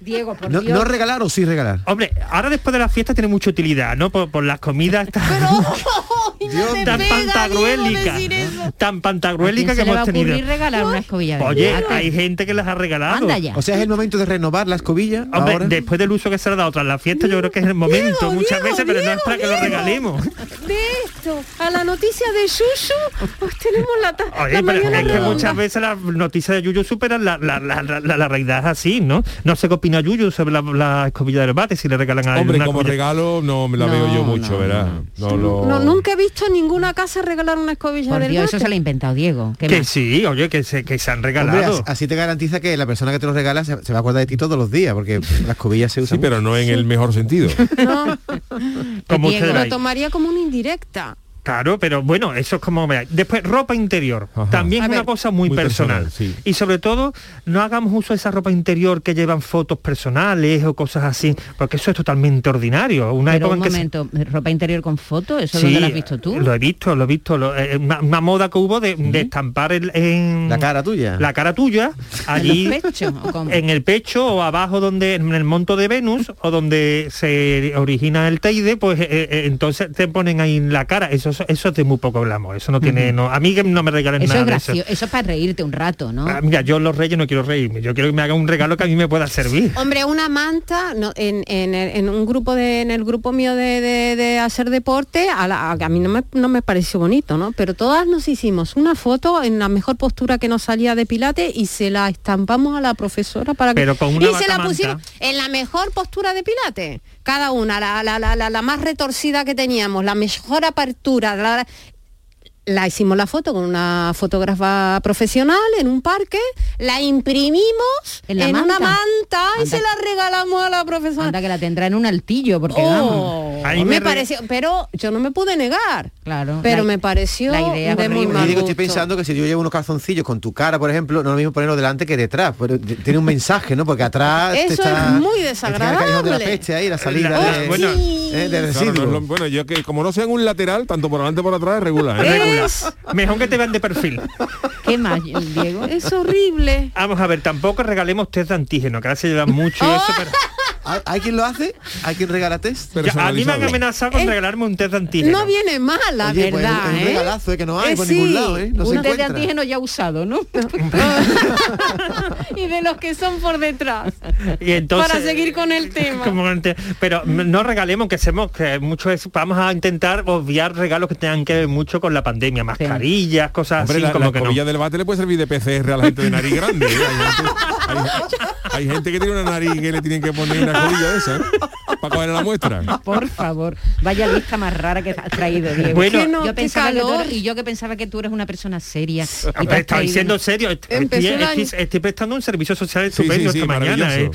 Diego, por no, Dios. No regalar o sí regalar. Hombre, ahora después de la fiesta tiene mucha utilidad, ¿no? Por, por las comidas tan, pero, Dios, tan pega, pantagruélica. Diego, tan pantagruélica que hemos tenido. Regalar una escobilla de oye, plata. Hay gente que las ha regalado. O sea, es el momento de renovar la escobilla. Hombre, ahora. Después del uso que se le ha dado tras la fiesta, Diego, yo creo que es el momento, Diego, muchas Diego, veces, pero Diego, no es para Diego. Que lo regalemos. De esto, a la noticia de Yuyu, pues tenemos la ta- oye, la pero es que muchas veces las noticias de Yuyu superan la, la, la, la, la, la realidad así, ¿no? No sé qué opina Yuyu sobre la, la escobilla del váter, si le regalan a hombre, como escobilla. Regalo no me la no, veo yo mucho, no, ¿verdad? No, no, no, nunca he visto en ninguna casa regalar una escobilla del váter. Eso se lo ha inventado Diego. Que más? Sí, oye, que se, que se han regalado. Hombre, así te garantiza que la persona que te lo regala se, se va a acordar de ti todos los días, porque la escobilla se usa. Sí, pero no en sí. el mejor sentido. No. Como usted lo tomaría como una indirecta. Claro, pero bueno, eso es como... Después, ropa interior. Ajá. También es una ver, cosa muy, muy personal. personal sí. Y sobre todo, no hagamos uso de esa ropa interior que llevan fotos personales o cosas así, porque eso es totalmente ordinario. Una pero época un en momento, que se... ¿ropa interior con fotos? ¿Eso sí, es lo que lo has visto tú? lo he visto, lo he visto. Lo, eh, una, una moda que hubo de, ¿sí? de estampar el, en... La cara tuya. La cara tuya. Allí, ¿en el pecho? ¿O cómo? En el pecho o abajo, donde en el monto de Venus, o donde se origina el Teide, pues eh, eh, entonces te ponen ahí la cara. Eso eso, eso de muy poco hablamos, eso no tiene... Uh-huh. No, a mí que no me regalen eso nada. Es gracioso, eso. eso es para reírte un rato, ¿no? Ah, mira, yo los reyes no quiero reírme, yo quiero que me haga un regalo que a mí me pueda servir. Hombre, una manta, no, en, en, en un grupo de, en el grupo mío de, de, de hacer deporte, a, la, a mí no me, no me pareció bonito, ¿no? Pero todas nos hicimos una foto en la mejor postura que nos salía de Pilates y se la estampamos a la profesora para que... Pero con una y se la pusimos en la mejor postura de Pilates. Cada una, la, la, la, la, la más retorcida que teníamos, la mejor apertura, la, la hicimos la foto con una fotógrafa profesional en un parque, la imprimimos en, la en manta? una manta Anda. y se la regalamos a la profesora. Anda que la tendrá en un altillo, porque oh, vamos. Me, me re... pareció, pero yo no me pude negar, claro, pero la, me pareció la idea de muy mal gusto. Y digo, estoy pensando que si yo llevo unos calzoncillos con tu cara, por ejemplo, no es lo mismo ponerlo delante que detrás, pero tiene un mensaje, ¿no? Porque atrás eso te está, es muy desagradable. De la peste ahí, la salida la, de, bueno, eh, de residuos. No, no, no, bueno, yo que como no sean un lateral, tanto por delante como por atrás, es regular. ¿eh? Mejor que te vean de perfil. ¿Qué más, Diego? Es horrible. Vamos a ver, tampoco regalemos test de antígeno, que ahora se llevan mucho oh. eso, pero... ¿Hay quien lo hace? ¿Hay quien regala test? A mí me han amenazado con el, regalarme un test de antígeno. No viene mal, la Oye, verdad, pues, es, ¿eh? Un regalazo, ¿eh? Que no hay eh, por sí. ningún lado, ¿eh? No un se test encuentra. De antígeno ya usado, ¿no? Y de los que son por detrás. Y entonces, para seguir con el tema. Como antes, pero no regalemos, que hacemos que mucho es, vamos a intentar obviar regalos que tengan que ver mucho con la pandemia. Mascarillas, sí. cosas Hombre, así, la, como la que no. La del bate le puede servir de P C R a la gente de nariz grande, ¿eh? Hay, gente, hay, hay gente que tiene una nariz que le tienen que poner una colilla esa, ¿eh? Para coger la muestra. Por favor, vaya lista más rara que has traído, Diego. Bueno, no, yo pensaba calor. Que tú, y yo que pensaba que tú eres una persona seria. Y te estoy siendo serio. Estoy, estoy, estoy prestando un servicio social estupendo sí, sí, sí, esta mañana. Eh.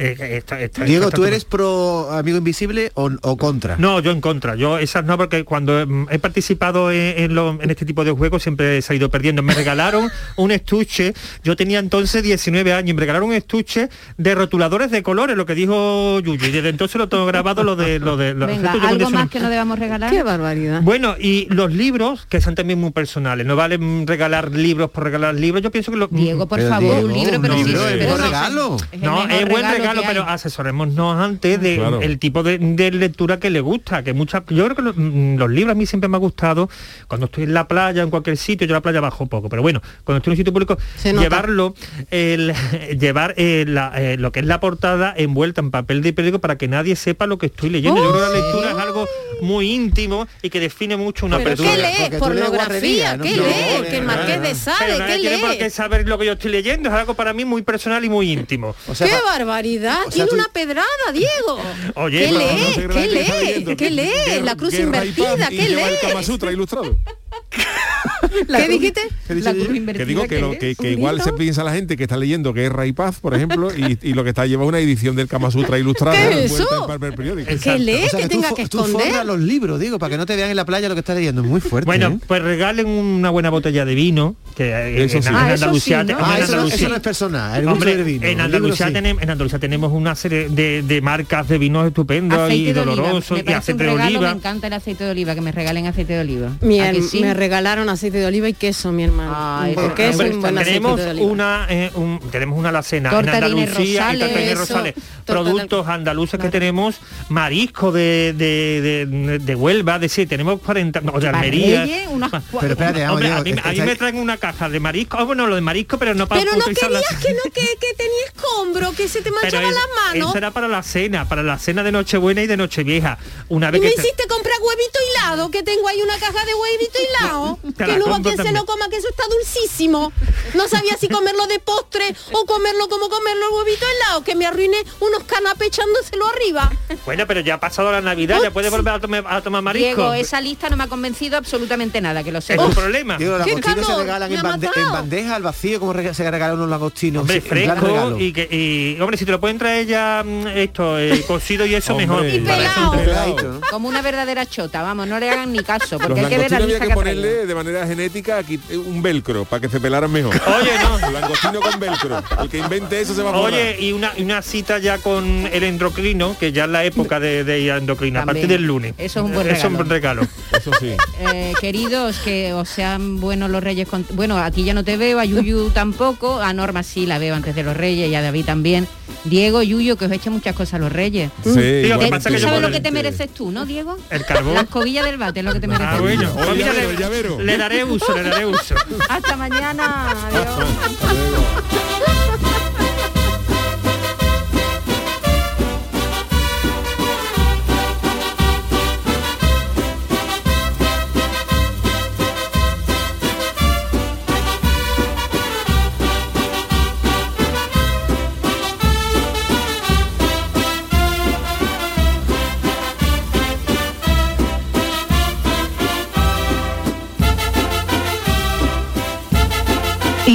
Eh, esta, esta, Diego, esta ¿tú esta... eres pro amigo invisible o, o contra? No, yo en contra. Yo esas no, porque cuando he participado en, en, lo, en este tipo de juegos siempre he salido perdiendo. Me regalaron un estuche. Yo tenía entonces diecinueve años y me regalaron un estuche de rotuladores de colores, lo que dijo Yuyu. Y desde entonces lo tengo grabado lo de... Lo de lo Venga, algo condiciono. Más que no debamos regalar. Qué barbaridad. Bueno, y los libros, que son también muy personales. No vale regalar libros por regalar libros. Yo pienso que... Lo, Diego, por favor, Diego, un libro, pero no, sí. Pero es buen regalo. No, es buen regalo, pero asesorémonos antes del claro. el tipo de, de lectura que le gusta. Que muchas, yo creo que los, los libros a mí siempre me ha gustado. Cuando estoy en la playa, en cualquier sitio, yo la playa bajo poco, pero bueno, cuando estoy en un sitio público, llevarlo, el, llevar eh, la, eh, lo que es la portada envuelta en papel de periódico para que nadie sepa lo que estoy leyendo. Yo creo que la lectura es algo muy íntimo y que define mucho una persona. ¿Qué lees? ¿Pornografía? ¿Qué lees? ¿Qué, ¿Qué, ¿Qué, ¿Qué Marqués de Sade? ¿Qué lees? ¿Por qué saber lo que yo estoy leyendo? Es algo para mí muy personal y muy íntimo. O sea, ¡qué pa- barbaridad! O sea, tiene tú... una pedrada, Diego. Oye, ¿qué lees? No ¿Qué lees? ¿Qué lees? La cruz invertida. ¿Qué lees? El Kama Sutra ilustrado. La ¿Qué dijiste? ¿Qué la que digo que, lo, que, que igual se piensa la gente que está leyendo que es Guerra y Paz, por ejemplo, y, y lo que está lleva una edición del Kama Sutra ilustrada. ¿Qué es eso? Que lee, o sea, que, que tenga tú, que esconder los libros, digo, para que no te vean en la playa lo que estás leyendo. Es muy fuerte. Bueno, ¿eh? Pues regalen una buena botella de vino, que eso en, sí. en ah, Andalucía, sí, ¿no? Ah, eso, Andalucía. No, eso no es personal, el hombre, de vino, en, Andalucía libro, tenemos, sí. en Andalucía tenemos una serie de, de marcas de vinos estupendos y dolorosos, y aceite de oliva. Me encanta el aceite de oliva, que me regalen aceite de oliva. Me regalaron aceite de oliva y queso, mi hermano. Ay, un queso, hombre, un buen tenemos de oliva. Una eh, un, tenemos una alacena en Andalucía y tortellines rosales, productos andaluces que tenemos, marisco de de, de, de Huelva, de sí, tenemos cuarenta, no, de Almería. Pero espérate, vamos, hombre, a mí, a mí me traen una caja de marisco, oh, bueno, lo de marisco, pero no para Pero no querías la... que no que, que tenía escombro, que se te manchaba las manos. Eso era para la cena, para la cena de Nochebuena y de Nochevieja. Una vez y que me te... hiciste comprar huevito hilado, que tengo ahí una caja de huevito hilado. Que no va quien se lo coma, que eso está dulcísimo. No sabía si comerlo de postre o comerlo como comerlo el huevito helado, que me arruiné unos canapés echándoselo arriba. Bueno, pero ya ha pasado la Navidad, Uf, ya puedes volver a, tome, a tomar marisco. Diego, esa lista no me ha convencido absolutamente nada, que lo sé. Es un problema. Diego, los agostinos se regalan en, bande- en bandeja, al vacío, como reg- se regalan unos agostinos. Hombre, sí, fresco y que... Y, hombre, si te lo pueden traer ya esto, eh, cocido y eso, mejor. Y pelado. pelado. Como una verdadera chota, vamos, no le hagan ni caso, porque los hay que ver la lista que, que ponerle de manera genética aquí un velcro, para que se pelaran mejor. Oye, no. Langostino con velcro. El que invente eso se va a poner. Oye, y una una, una cita ya con el endocrino, que ya es la época de, de ir a endocrino, también, a partir del lunes. Eso es un buen regalo. Eso es un regalo. Eso sí. Eh, queridos, que os sean buenos los Reyes. Con... Bueno, aquí ya no te veo, a Yuyu tampoco, a Norma sí la veo antes de los Reyes y a David también. Diego, Yuyu, que os echen muchas cosas a los Reyes. Sí, sí, lo que pasa que tú sabes lo que te mereces tú, ¿no, Diego? El carbón. La escobilla del bate es lo que te mereces. Ah, bueno. Tú. Oye, llavero, le, llavero. le daré uso, le daré uso. Hasta mañana. Adiós. Hasta luego.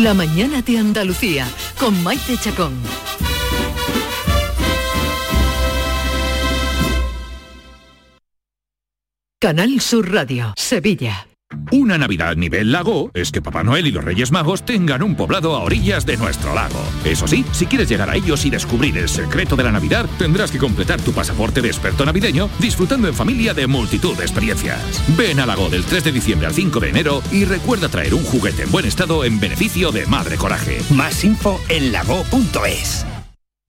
La mañana de Andalucía, con Maite Chacón. Canal Sur Radio, Sevilla. Una Navidad nivel Lago es que Papá Noel y los Reyes Magos tengan un poblado a orillas de nuestro lago. Eso sí, si quieres llegar a ellos y descubrir el secreto de la Navidad, tendrás que completar tu pasaporte de experto navideño disfrutando en familia de multitud de experiencias. Ven a Lago del tres de diciembre al cinco de enero y recuerda traer un juguete en buen estado en beneficio de Madre Coraje. Más info en lago punto es.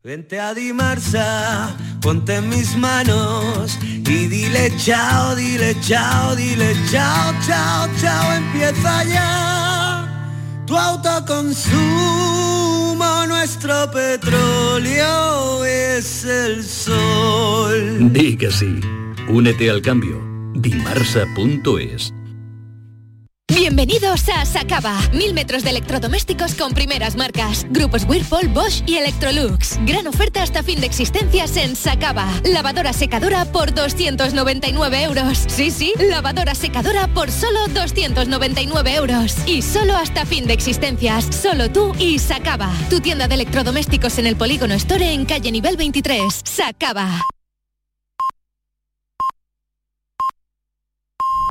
Vente a Dimarsa, ponte en mis manos y dile chao, dile chao, dile chao, chao, chao. Empieza ya tu autoconsumo, nuestro petróleo es el sol. Di que sí, únete al cambio, dimarsa punto es. Bienvenidos a Sacaba. Mil metros de electrodomésticos con primeras marcas. Grupos Whirlpool, Bosch y Electrolux. Gran oferta hasta fin de existencias en Sacaba. Lavadora secadora por doscientos noventa y nueve euros. Sí, sí, lavadora secadora por solo doscientos noventa y nueve euros. Y solo hasta fin de existencias. Solo tú y Sacaba. Tu tienda de electrodomésticos en el Polígono Store en calle nivel veintitrés. Sacaba.